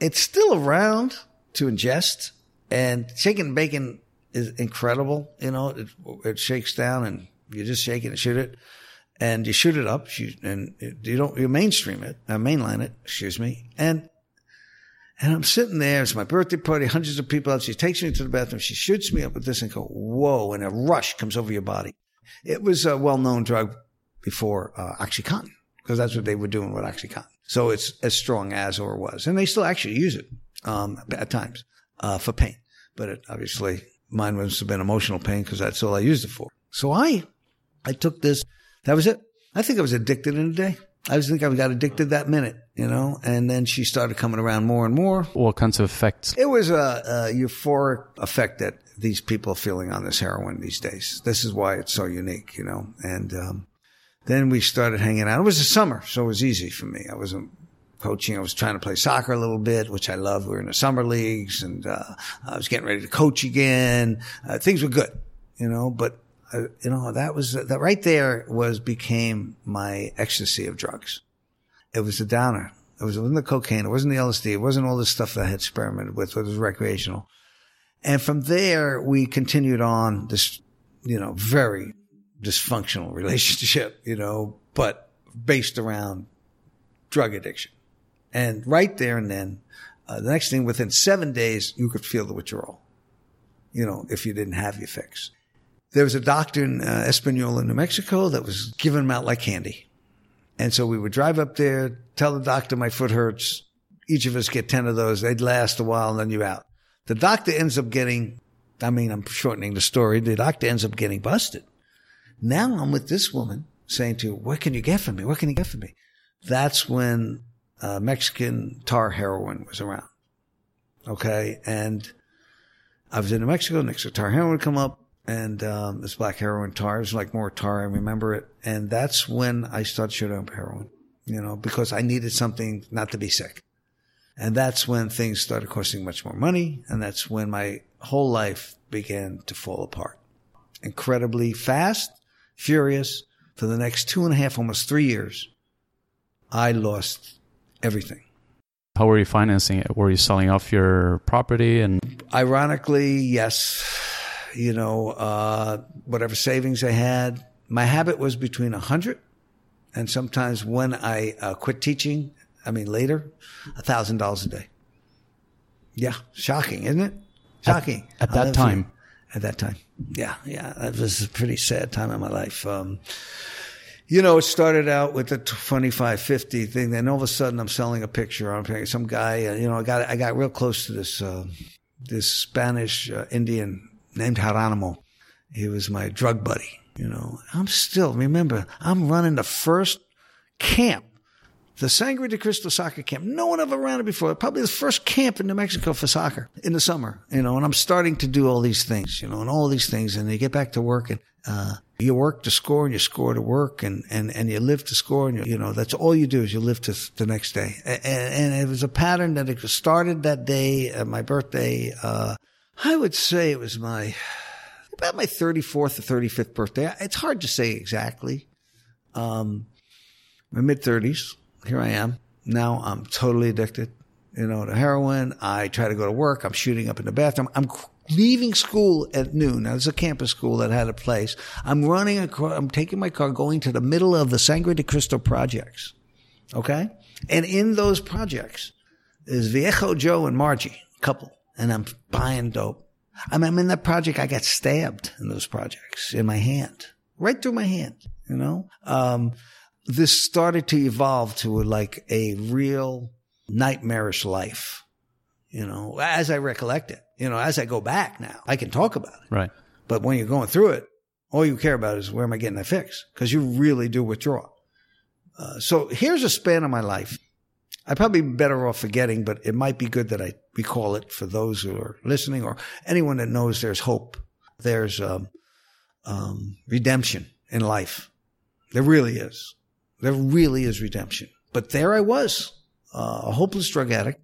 It's still around to ingest, and shaking and baking is incredible, you know. It shakes down and you just shake it and shoot it. And you shoot it up, and you mainstream it, mainline it, excuse me. And I'm sitting there, it's my birthday party, hundreds of people out. She takes me to the bathroom, she shoots me up with this and go, whoa, and a rush comes over your body. It was a well-known drug before OxyContin, because that's what they were doing with OxyContin. So it's as strong as or was. And they still actually use it at times for pain. But it, obviously, mine must have been emotional pain because that's all I used it for. So I took this. That was it. I think I was addicted in a day. I just think I got addicted that minute, you know, and then she started coming around more and more. What kinds of effects? It was a euphoric effect that these people are feeling on this heroin these days. This is why it's so unique, you know. And then we started hanging out. It was the summer, so it was easy for me. I wasn't coaching. I was trying to play soccer a little bit, which I love. We were in the summer leagues, and I was getting ready to coach again. Things were good, you know, but you know, that right there became my ecstasy of drugs. It was the downer. It wasn't the cocaine. It wasn't the LSD. It wasn't all the stuff that I had experimented with. It was recreational. And from there, we continued on this, you know, very dysfunctional relationship, you know, but based around drug addiction. And right there and then, the next thing, within 7 days, you could feel the withdrawal, you know, if you didn't have your fix. There was a doctor in Espanola, New Mexico, that was giving them out like candy. And so we would drive up there, tell the doctor my foot hurts. Each of us get 10 of those. They'd last a while, and then you're out. The doctor ends up getting, I mean, I'm shortening the story. The doctor ends up getting busted. Now I'm with this woman saying to her, what can you get for me? What can you get for me? That's when Mexican tar heroin was around. Okay. And I was in New Mexico. Next to tar heroin would come up. And it's black heroin tar. It was like more tar. I remember it. And that's when I started shooting up heroin, you know, because I needed something not to be sick. And that's when things started costing much more money. And that's when my whole life began to fall apart. Incredibly fast, furious. For the next 2.5, almost 3 years, I lost everything. How were you financing it? Were you selling off your property? And ironically, yes. You know, whatever savings I had. My habit was between 100 and sometimes when I quit teaching, I mean later, $1,000 a day. Yeah. Shocking, isn't it? Shocking. At that time. At that time. Yeah. Yeah. That was a pretty sad time in my life. You know, it started out with the 2550 thing. Then all of a sudden I'm selling a picture. I'm paying some guy, you know, I got real close to this, this Spanish Indian named Geronimo. He was my drug buddy, you know. I'm running the first camp, the Sangre de Cristo soccer camp. No one ever ran it before. Probably the first camp in New Mexico for soccer in the summer, you know, and I'm starting to do all these things, you know, and all these things. And you get back to work and, you work to score and you score to work and you live to score and you know, that's all you do is you live to the next day. And it was a pattern that it started that day, my birthday, I would say it was my about my 34th or 35th birthday. It's hard to say exactly. My mid-30s, here I am. Now I'm totally addicted, to heroin. I try to go to work. I'm shooting up in the bathroom. I'm leaving school at noon. Now, there's a campus school that had a place. I'm running across, I'm taking my car, going to the middle of the Sangre de Cristo projects. Okay? And in those projects is Viejo Joe and Margie, couple. And I'm buying dope. I'm in that project. I got stabbed in those projects in my hand, right through my hand, This started to evolve to like a real nightmarish life, as I recollect it, as I go back now, I can talk about it. Right. But when you're going through it, all you care about is where am I getting a fix? Because you really do withdraw. So here's a span of my life. I'd probably be better off forgetting, but it might be good that I recall it for those who are listening or anyone that knows there's hope. There's redemption in life. There really is. There really is redemption. But there I was, a hopeless drug addict,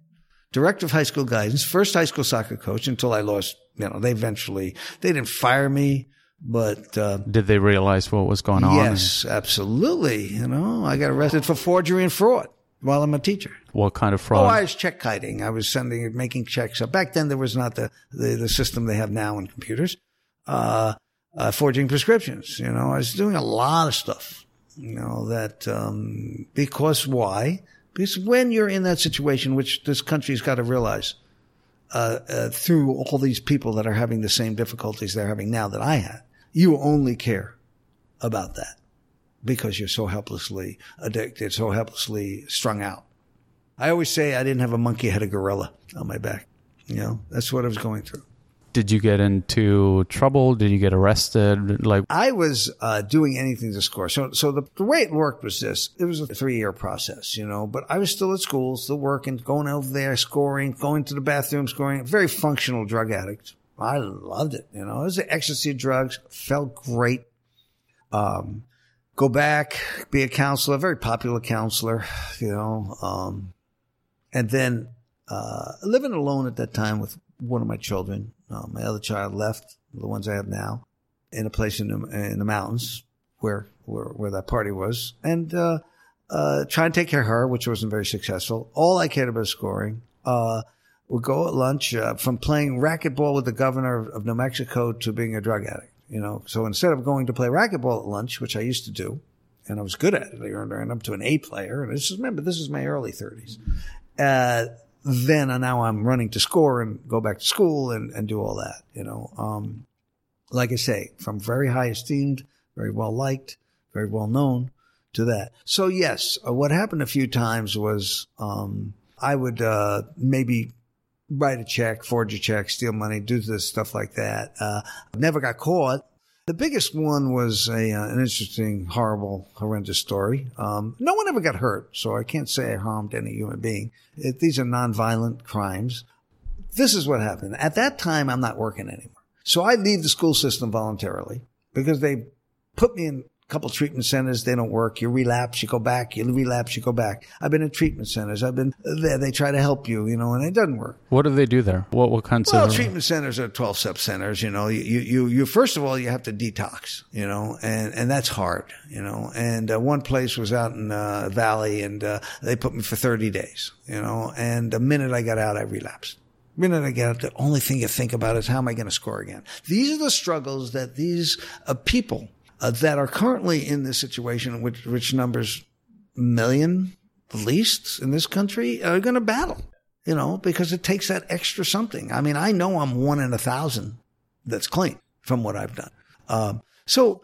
director of high school guidance, first high school soccer coach until I lost, they didn't fire me, but... did they realize what was going on? Yes, absolutely. I got arrested for forgery and fraud while I'm a teacher. What kind of fraud? Oh, I was check kiting. I was making checks up. Back then there was not the system they have now in computers. Forging prescriptions, I was doing a lot of stuff. Because why? Because when you're in that situation, which this country's got to realize, through all these people that are having the same difficulties they're having now that I had, you only care about that because you're so helplessly addicted, so helplessly strung out. I always say I didn't have a monkey, I had a gorilla on my back. That's what I was going through. Did you get into trouble? Did you get arrested? I was doing anything to score. So the way it worked was this. It was a 3-year process, but I was still at school, still working, going over there, scoring, going to the bathroom, scoring. Very functional drug addict. I loved it. It was the ecstasy drugs. Felt great. Go back, be a counselor, very popular counselor, and then living alone at that time with one of my children. My other child left, the ones I have now, in a place in the mountains where that party was, and trying to take care of her, which wasn't very successful. All I cared about was scoring. Would go at lunch from playing racquetball with the governor of New Mexico to being a drug addict. So instead of going to play racquetball at lunch, which I used to do, and I was good at it, I earned up to an A player. And this is my early 30s. Then and now I'm running to score and go back to school and do all that, Like I say, from very high esteemed, very well liked, very well known to that. So yes, what happened a few times was I would maybe write a check, forge a check, steal money, do this stuff like that. Never got caught. The biggest one was an interesting, horrible, horrendous story. No one ever got hurt, so I can't say I harmed any human being. These are nonviolent crimes. This is what happened. At that time, I'm not working anymore. So I leave the school system voluntarily because they put me in a couple treatment centers. They don't work. You relapse, you go back. You relapse, you go back. I've been in treatment centers. I've been there. They try to help you, and it doesn't work. What do they do there? What kinds of... Well, treatment centers are 12-step centers, You first of all, you have to detox, and that's hard, And one place was out in the valley, and they put me for 30 days, And the minute I got out, I relapsed. The minute I got out, the only thing you think about is how am I going to score again? These are the struggles that these people... that are currently in this situation, which numbers million, at least in this country, are going to battle, because it takes that extra something. I mean, I know I'm 1 in 1,000 that's clean from what I've done. So,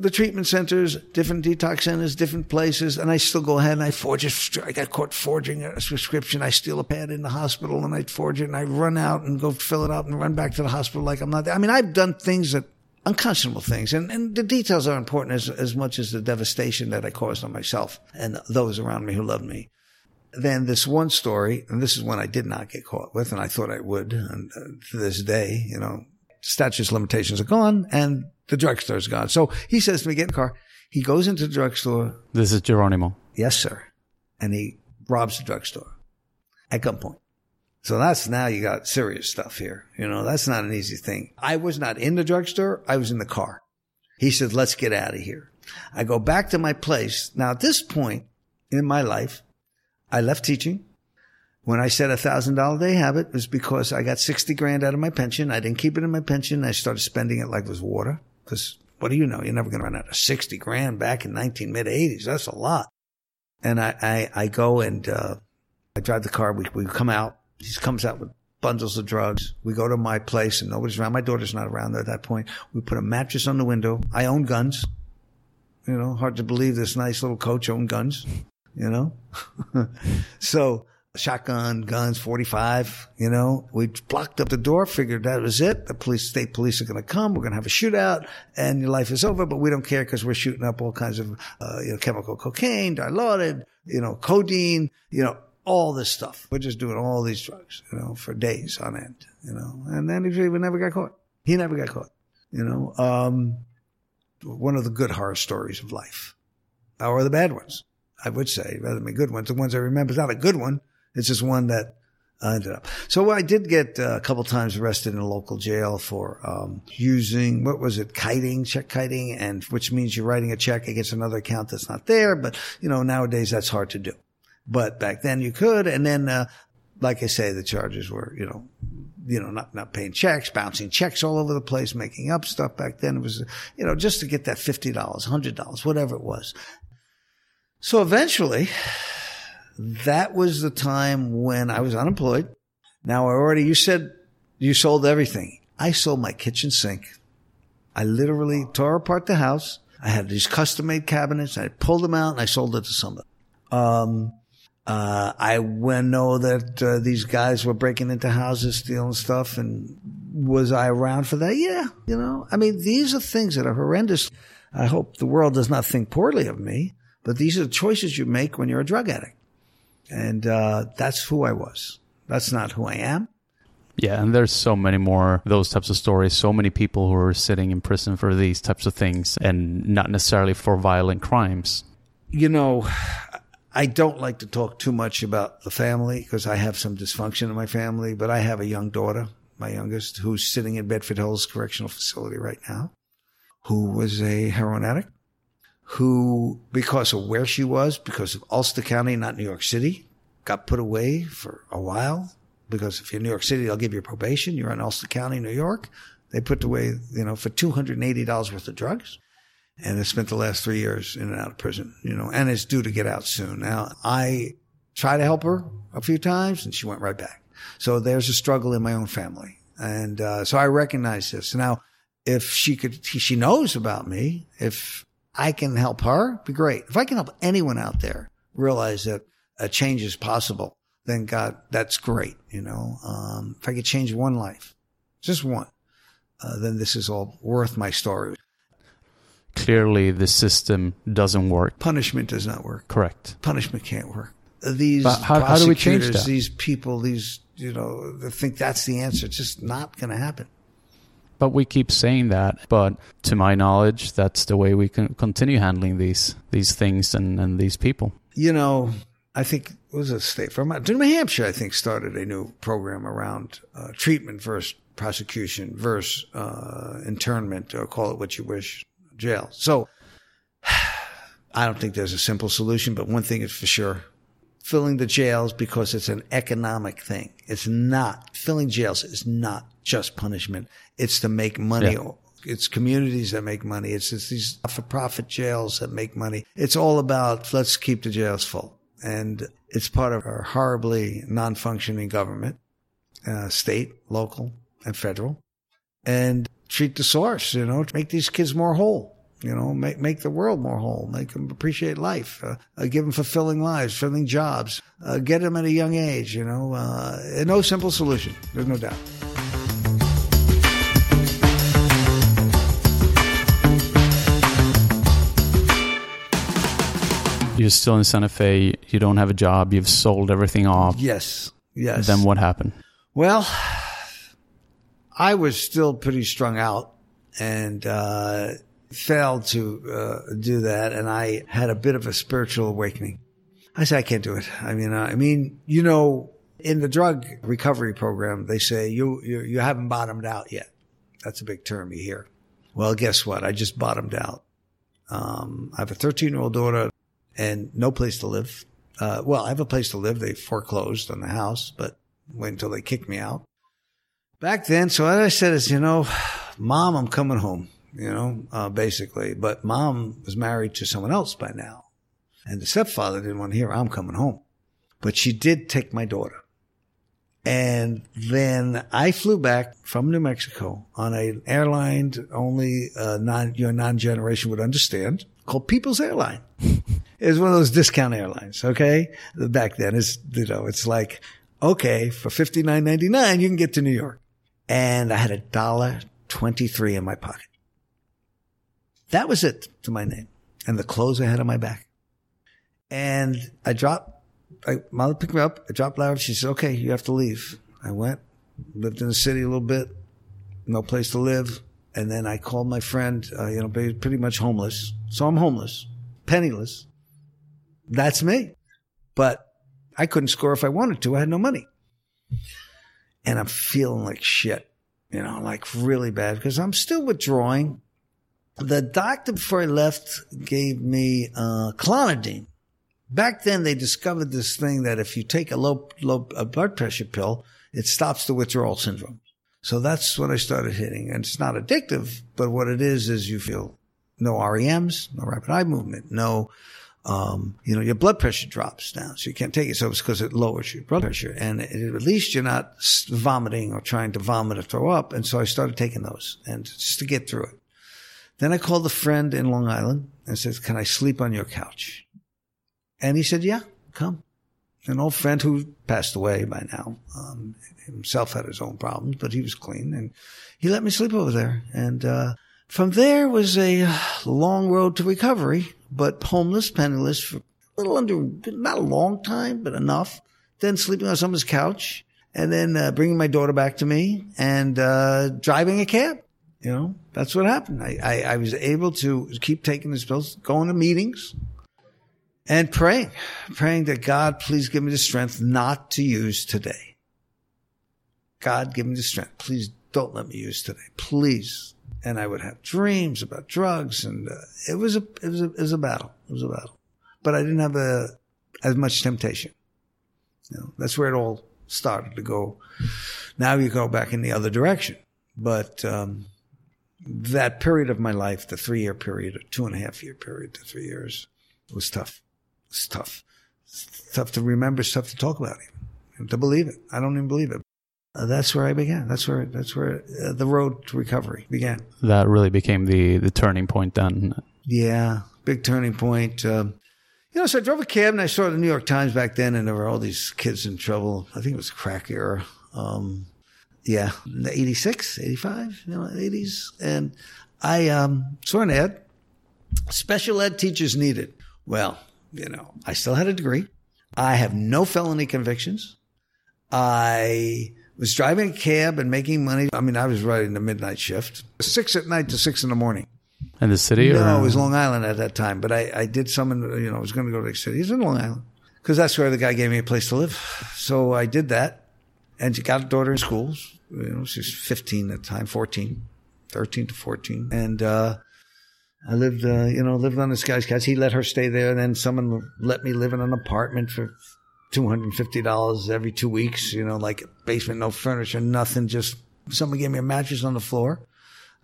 the treatment centers, different detox centers, different places, and I still go ahead and I forge it. I got caught forging a prescription. I steal a pad in the hospital and I forge it and I run out and go fill it out and run back to the hospital like I'm not there. I mean, I've done things that unconscionable things. And the details are important as much as the devastation that I caused on myself and those around me who loved me. Then this one story, and this is one I did not get caught with, and I thought I would. And to this day, statutes of limitations are gone and the drugstore is gone. So he says to me, get in the car. He goes into the drugstore. This is Geronimo. Yes, sir. And he robs the drugstore at gunpoint. So that's, now you got serious stuff here. You know, that's not an easy thing. I was not in the drugstore. I was in the car. He said, let's get out of here. I go back to my place. Now, at this point in my life, I left teaching. When I said $1,000 a day habit, it was because I got 60 grand out of my pension. I didn't keep it in my pension. I started spending it like it was water. Because what do you know? You're never going to run out of 60 grand back in mid-80s. That's a lot. And I go and I drive the car. We come out. He comes out with bundles of drugs. We go to my place and nobody's around. My daughter's not around there at that point. We put a mattress on the window. I own guns. You know, hard to believe this nice little coach owned guns, you know. So shotgun, guns, 45, you know. We blocked up the door, figured that was it. The state police are going to come. We're going to have a shootout and your life is over. But we don't care because we're shooting up all kinds of chemical cocaine, dilaudid, codeine, all this stuff. We're just doing all these drugs, for days on end, And then he never got caught. He never got caught, One of the good horror stories of life, or the bad ones, I would say, rather than the good ones. The ones I remember is not a good one. It's just one that ended up. So I did get a couple times arrested in a local jail for using, kiting, check kiting, and which means you're writing a check against another account that's not there. But, nowadays that's hard to do. But back then you could. And then, like I say, the charges were, not paying checks, bouncing checks all over the place, making up stuff back then. It was, just to get that $50, $100, whatever it was. So eventually that was the time when I was unemployed. Now you said you sold everything. I sold my kitchen sink. I literally tore apart the house. I had these custom made cabinets. I pulled them out and I sold it to somebody. I know that these guys were breaking into houses, stealing stuff, and was I around for that? Yeah, these are things that are horrendous. I hope the world does not think poorly of me, but these are the choices you make when you're a drug addict. And that's who I was. That's not who I am. Yeah, and there's so many more those types of stories, so many people who are sitting in prison for these types of things and not necessarily for violent crimes. I don't like to talk too much about the family because I have some dysfunction in my family, but I have a young daughter, my youngest, who's sitting in Bedford Hills Correctional Facility right now, who was a heroin addict, who, because of where she was, because of Ulster County, not New York City, got put away for a while because if you're in New York City, they'll give you probation. You're in Ulster County, New York. They put away, for $280 worth of drugs. And has spent the last 3 years in and out of prison, and is due to get out soon. Now, I tried to help her a few times, and she went right back. So there's a struggle in my own family. And so I recognize this. Now, if she knows about me, if I can help her, it'd be great. If I can help anyone out there realize that a change is possible, then God, that's great, If I could change one life, just one, then this is all worth my story. Clearly, the system doesn't work. Punishment does not work. Correct. Punishment can't work. These how do we change that? These people, they think that's the answer. It's just not going to happen. But we keep saying that. But to my knowledge, that's the way we can continue handling these things and these people. I think it was a state from New Hampshire, I think, started a new program around treatment versus prosecution versus internment, or call it what you wish. Jail. So I don't think there's a simple solution, but one thing is for sure, filling the jails because it's an economic thing. It's not filling jails. It's not just punishment. It's to make money. Yeah. It's communities that make money. It's these for-profit jails that make money. It's all about let's keep the jails full. And it's part of our horribly non-functioning government, state, local, and federal. And treat the source, make these kids more whole, make the world more whole, make them appreciate life, give them fulfilling lives, filling jobs, get them at a young age, no simple solution. There's no doubt. You're still in Santa Fe. You don't have a job. You've sold everything off. Yes. Then what happened? Well, I was still pretty strung out and failed to do that, and I had a bit of a spiritual awakening. I said, I can't do it. I mean, In the drug recovery program, they say, you haven't bottomed out yet. That's a big term you hear. Well, guess what? I just bottomed out. I have a 13-year-old daughter and no place to live. Well, I have a place to live. They foreclosed on the house, but wait until they kicked me out. Back then, so what I said is, Mom, I'm coming home, basically. But Mom was married to someone else by now. And the stepfather didn't want to hear, I'm coming home. But she did take my daughter. And then I flew back from New Mexico on an airline only your non-generation would understand, called People's Airline. It's one of those discount airlines, okay? Back then, it's like, okay, for $59.99, you can get to New York. And I had $1.23 in my pocket. That was it to my name and the clothes I had on my back. And Mother picked me up. I dropped Larry. She said, okay, you have to leave. I went, lived in the city a little bit, no place to live. And then I called my friend, pretty much homeless. So I'm homeless, penniless. That's me. But I couldn't score if I wanted to. I had no money. And I'm feeling like shit, really bad because I'm still withdrawing. The doctor, before I left, gave me clonidine. Back then, they discovered this thing that if you take a low blood pressure pill, it stops the withdrawal syndrome. So that's what I started hitting. And it's not addictive, but what it is you feel no REMs, no rapid eye movement, no, your blood pressure drops down. So you can't take it. So it's because it lowers your blood pressure. And at least you're not vomiting or trying to vomit or throw up. And so I started taking those and just to get through it. Then I called a friend in Long Island and said, can I sleep on your couch? And he said, yeah, come. An old friend who passed away by now, himself had his own problems, but he was clean. And he let me sleep over there. And from there was a long road to recovery, but homeless, penniless, for a little under, not a long time, but enough. Then sleeping on someone's couch, and then bringing my daughter back to me and driving a cab. That's what happened. I was able to keep taking these pills, going to meetings, and praying that God, please give me the strength not to use today. God, give me the strength. Please don't let me use today. Please. And I would have dreams about drugs. And it was a battle. It was a battle. But I didn't have as much temptation. That's where it all started to go. Now you go back in the other direction. But that period of my life, the 3-year period, or 2.5-year period to 3 years, was tough. It's tough. It's tough to remember. It's tough to talk about it, to believe it. I don't even believe it. That's where I began. That's where the road to recovery began. That really became the turning point then. Yeah, big turning point. So I drove a cab and I saw the New York Times back then, and there were all these kids in trouble. I think it was crack era. Yeah, 86, 85, 80s. And I saw an ad, special ed teachers needed. Well, I still had a degree. I have no felony convictions. I was driving a cab and making money. I mean, I was riding the midnight shift, 6 p.m. to 6 a.m. In the city? No, it was Long Island at that time. But I did some, I was going to go to the city. It was in Long Island because that's where the guy gave me a place to live. So I did that. And she got a daughter in school. She was 15 at the time, 13 to 14. And, I lived on this guy's couch. He let her stay there. And then someone let me live in an apartment for $250 every 2 weeks, like a basement, no furniture, nothing. Just someone gave me a mattress on the floor,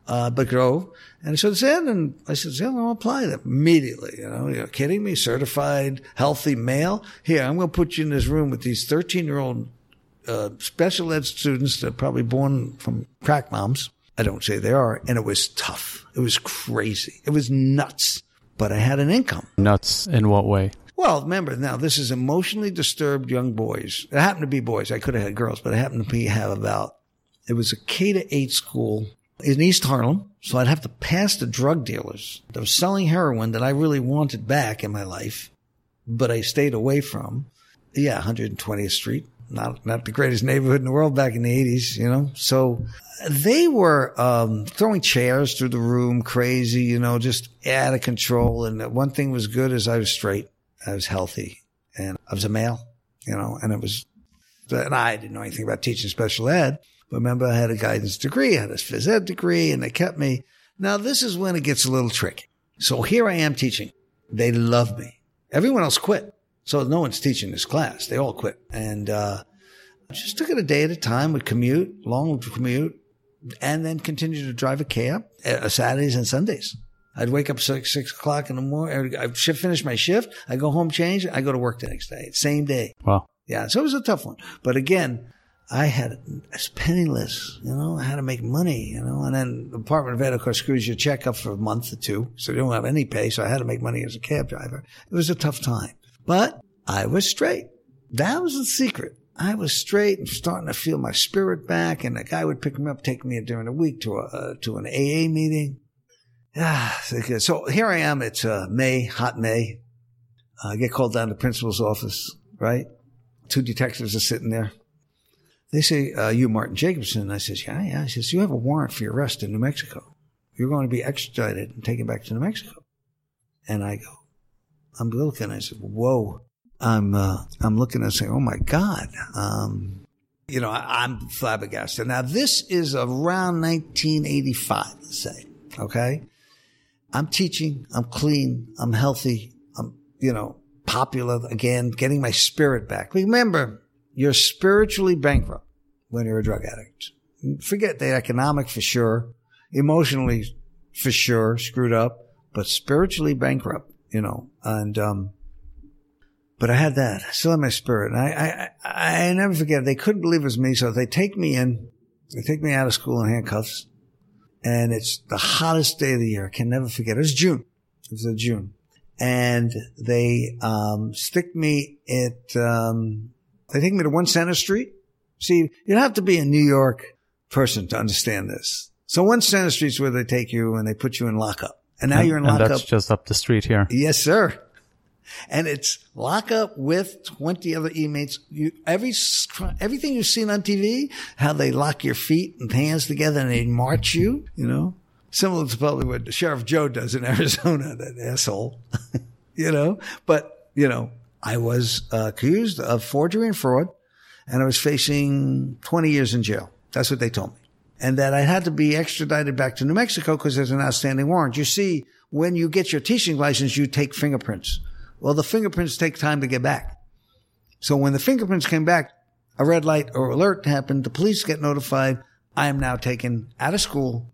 but Grove. And I said, and I said, I'll apply that immediately. You're kidding me? Certified, healthy male. Here, I'm going to put you in this room with these 13-year-old, special ed students that are probably born from crack moms. I don't say they are. And it was tough. It was crazy. It was nuts. But I had an income. Nuts in what way? Well, remember, now this is emotionally disturbed young boys. It happened to be boys. I could have had girls, but it was a K-8 school in East Harlem. So I'd have to pass the drug dealers that were selling heroin that I really wanted back in my life, but I stayed away from. Yeah, 120th Street. Not the greatest neighborhood in the world back in the 80s, So they were throwing chairs through the room, crazy, just out of control. And one thing was good is I was straight. I was healthy. And I was a male, and it was and I didn't know anything about teaching special ed. But remember, I had a guidance degree, I had a phys ed degree, and they kept me. Now, this is when it gets a little tricky. So here I am teaching. They love me. Everyone else quit. So no one's teaching this class. They all quit. And I just took it a day at a time, would commute, long commute, and then continue to drive a cab Saturdays and Sundays. I'd wake up 6 o'clock in the morning. I'd finish my shift. I'd go home, change. I'd go to work the next day, same day. Wow. Yeah, so it was a tough one. But again, I was penniless, you know, I had to make money, you know, and then the Department of Ed, of course, screws your check up for a month or two. So they don't have any pay. So I had to make money as a cab driver. It was a tough time, but I was straight. That was the secret. I was straight and starting to feel my spirit back. And the guy would pick me up, take me during the week to an AA meeting. Ah, so here I am. It's May, hot May. I get called down to the principal's office, right? Two detectives are sitting there. They say, you, Martin Jacobson. And I says, yeah. He says, you have a warrant for your arrest in New Mexico. You're going to be extradited and taken back to New Mexico. And I go, I'm looking. I said, whoa. I'm looking and saying, oh my God. You know, I'm flabbergasted. Now this is around 1985, let's say. Okay. I'm teaching. I'm clean. I'm healthy. I'm, you know, popular again, getting my spirit back. Remember, you're spiritually bankrupt when you're a drug addict. Forget the economic for sure, emotionally for sure, screwed up, but spiritually bankrupt, you know. And but I had that. I still had my spirit. And I never forget. They couldn't believe it was me, so they take me in. They take me out of school in handcuffs. And it's the hottest day of the year. I can never forget. It was June. It was in June. And they stick me at they take me to One Center Street. See, you have to be a New York person to understand this. So One Center Street's where they take you and they put you in lockup. And now you're in lockup. And that's just up the street here. Yes, sir. And it's lockup with 20 other inmates. Everything you've seen on TV, how they lock your feet and hands together and they march you, you know. Similar to probably what Sheriff Joe does in Arizona, that asshole, you know. But, you know. I was accused of forgery and fraud, and I was facing 20 years in jail. That's what they told me. And that I had to be extradited back to New Mexico because there's an outstanding warrant. You see, when you get your teaching license, you take fingerprints. Well, the fingerprints take time to get back. So when the fingerprints came back, a red light or alert happened. The police get notified. I am now taken out of school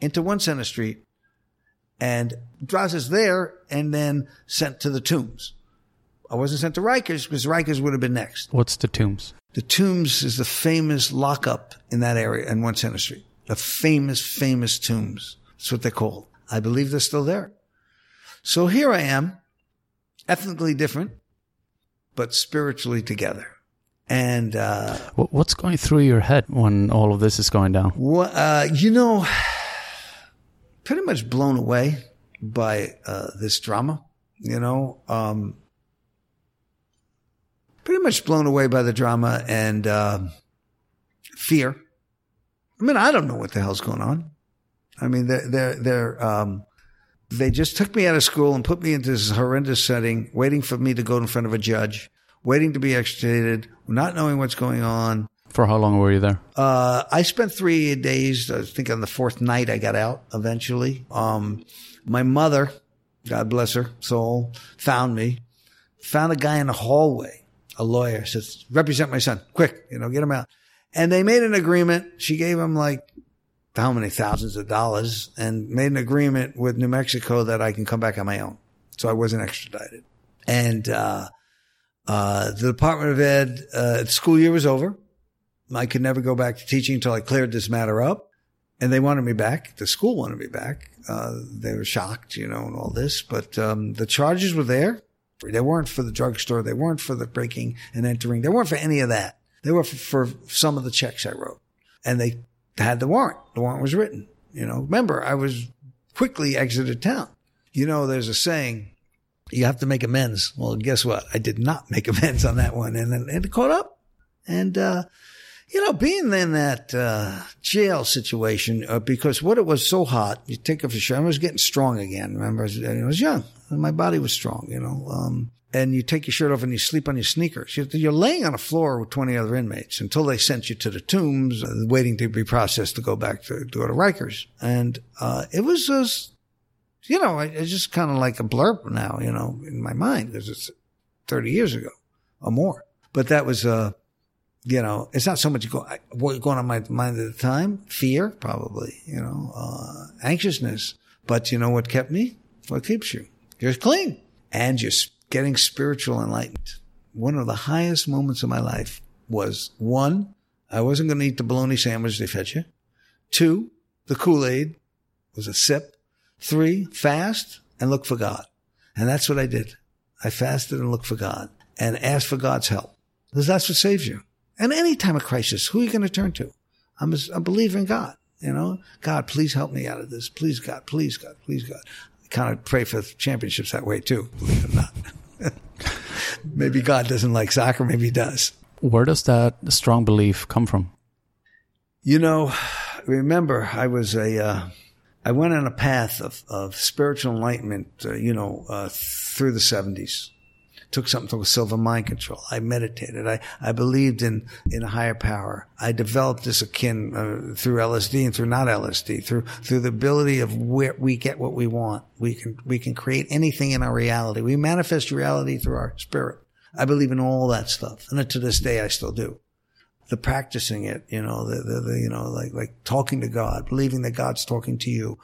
into One Center Street and processed there and then sent to the Tombs. I wasn't sent to Rikers because Rikers would have been next. What's the Tombs? The Tombs is the famous lockup in that area in 1 Center Street. The famous, famous Tombs. That's what they're called. I believe they're still there. So here I am, ethnically different, but spiritually together. And what's going through your head when all of this is going down? You know, pretty much blown away by this drama, you know. Pretty much blown away by the drama and fear. I mean, I don't know what the hell's going on. I mean, they just took me out of school and put me into this horrendous setting, waiting for me to go in front of a judge, waiting to be extradited, not knowing what's going on. For how long were you there? I spent 3 days. I think on the fourth night I got out eventually. My mother, God bless her soul, found me, found a guy in the hallway. A lawyer says, represent my son, quick, you know, get him out. And they made an agreement. She gave him like how many thousands of dollars and made an agreement with New Mexico that I can come back on my own. So I wasn't extradited. And the Department of Ed, the school year was over. I could never go back to teaching until I cleared this matter up. And they wanted me back. The school wanted me back. They were shocked, you know, and all this. But the charges were there. They weren't for the drugstore. They weren't for the breaking and entering. They weren't for any of that. They were for some of the checks I wrote. And they had the warrant. The warrant was written. You know, remember, I was quickly exited town. You know, there's a saying, you have to make amends. Well, guess what? I did not make amends on that one. And then it caught up. And, you know, being in that jail situation, because what it was so hot, you take it for sure. I was getting strong again. Remember, I was young. My body was strong, you know. and you take your shirt off and you sleep on your sneakers. You're laying on a floor with 20 other inmates until they sent you to the Tombs, waiting to be processed to go back to go to Rikers. And it was just, you know, it's just kind of like a blurb now, you know, in my mind, because it's 30 years ago or more. But that was, you know, it's not so much what going on my mind at the time, fear probably, you know, anxiousness. But you know what kept me? What keeps you? You're clean. And you're getting spiritual enlightened. One of the highest moments of my life was, one, I wasn't going to eat the bologna sandwich they fed you. Two, the Kool-Aid was a sip. Three, fast and look for God. And that's what I did. I fasted and looked for God and asked for God's help, because that's what saves you. And any time of crisis, who are you going to turn to? I'm a believer in God, you know. God, please help me out of this. Please, God, please, God, please, God. I kind of pray for championships that way, too, believe it or not. Maybe God doesn't like soccer. Maybe he does. Where does that strong belief come from? You know, remember, I was I went on a path of spiritual enlightenment, through the 70s. Took something called silver mind control. I meditated. I believed in a higher power. I developed this akin through LSD and through not LSD, through the ability of where we get what we want. We can create anything in our reality. We manifest reality through our spirit. I believe in all that stuff. And to this day, I still do. The practicing it, you know, like talking to God, believing that God's talking to you.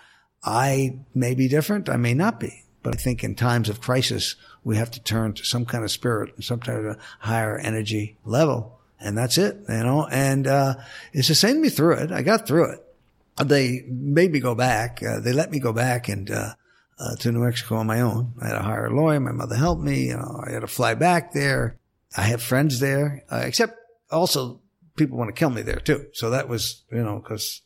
I may be different. I may not be. But I think in times of crisis, we have to turn to some kind of spirit, some kind of higher energy level. And that's it, you know. And it sustained me through it. I got through it. They made me go back. They let me go back and to New Mexico on my own. I had to hire a lawyer. My mother helped me. You know, I had to fly back there. I have friends there, except also people want to kill me there, too. So that was, you know, because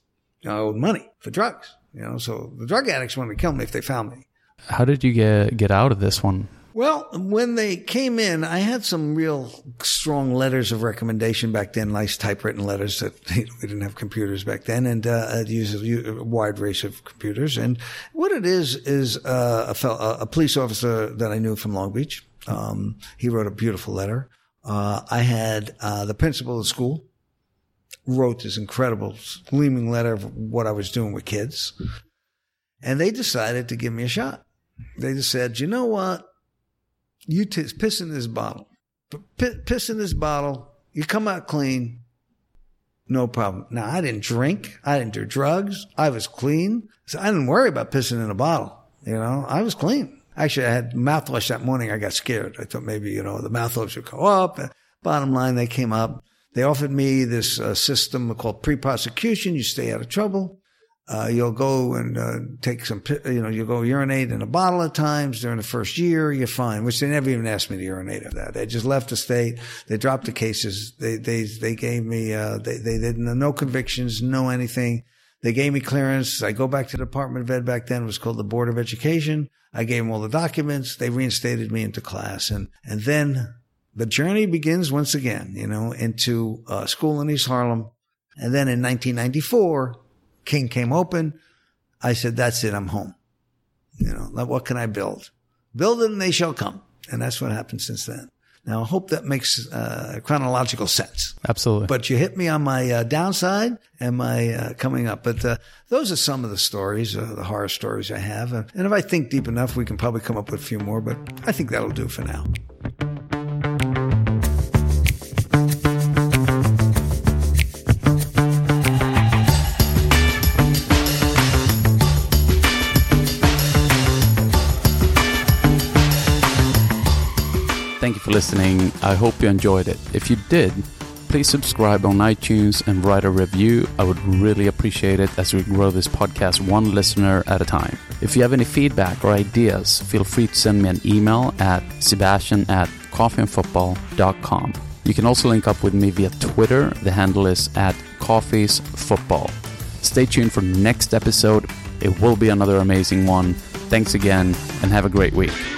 I owed money for drugs, you know. So the drug addicts wanted to kill me if they found me. How did you get out of this one? Well, when they came in, I had some real strong letters of recommendation back then, nice typewritten letters that, you know, we didn't have computers back then, and I'd use a wide range of computers. And what it is a police officer that I knew from Long Beach. He wrote a beautiful letter. I had the principal of the school wrote this incredible, gleaming letter of what I was doing with kids. And they decided to give me a shot. They just said, you know what? You piss in this bottle. Piss in this bottle. You come out clean. No problem. Now, I didn't drink. I didn't do drugs. I was clean. So I didn't worry about pissing in a bottle. You know, I was clean. Actually, I had mouthwash that morning. I got scared. I thought maybe, you know, the mouthwash would go up. Bottom line, they came up. They offered me this system called pre-prosecution. You stay out of trouble. You'll go and take some, you know, you'll go urinate in a bottle at times during the first year. You're fine, which they never even asked me to urinate at that. They just left the state. They dropped the cases. They gave me, they didn't, no convictions, no anything. They gave me clearance. I go back to the Department of Ed back then. It was called the Board of Education. I gave them all the documents. They reinstated me into class. And then the journey begins once again, you know, into school in East Harlem. And then in 1994, King came open. I said, that's it. I'm home. You know, what can I build? Build it and they shall come. And that's what happened since then. Now, I hope that makes chronological sense. Absolutely. But you hit me on my downside and my coming up. But those are some of the stories, the horror stories I have. And if I think deep enough, we can probably come up with a few more. But I think that'll do for now. Listening. I hope you enjoyed it. If you did, please subscribe on iTunes and write a review. I would really appreciate it as we grow this podcast one listener at a time. If you have any feedback or ideas, feel free to send me an email at sebastian@coffeeandfootball.com. You can also link up with me via Twitter. The handle is @coffeesfootball. Stay tuned for next episode. It will be another amazing one. Thanks again and have a great week.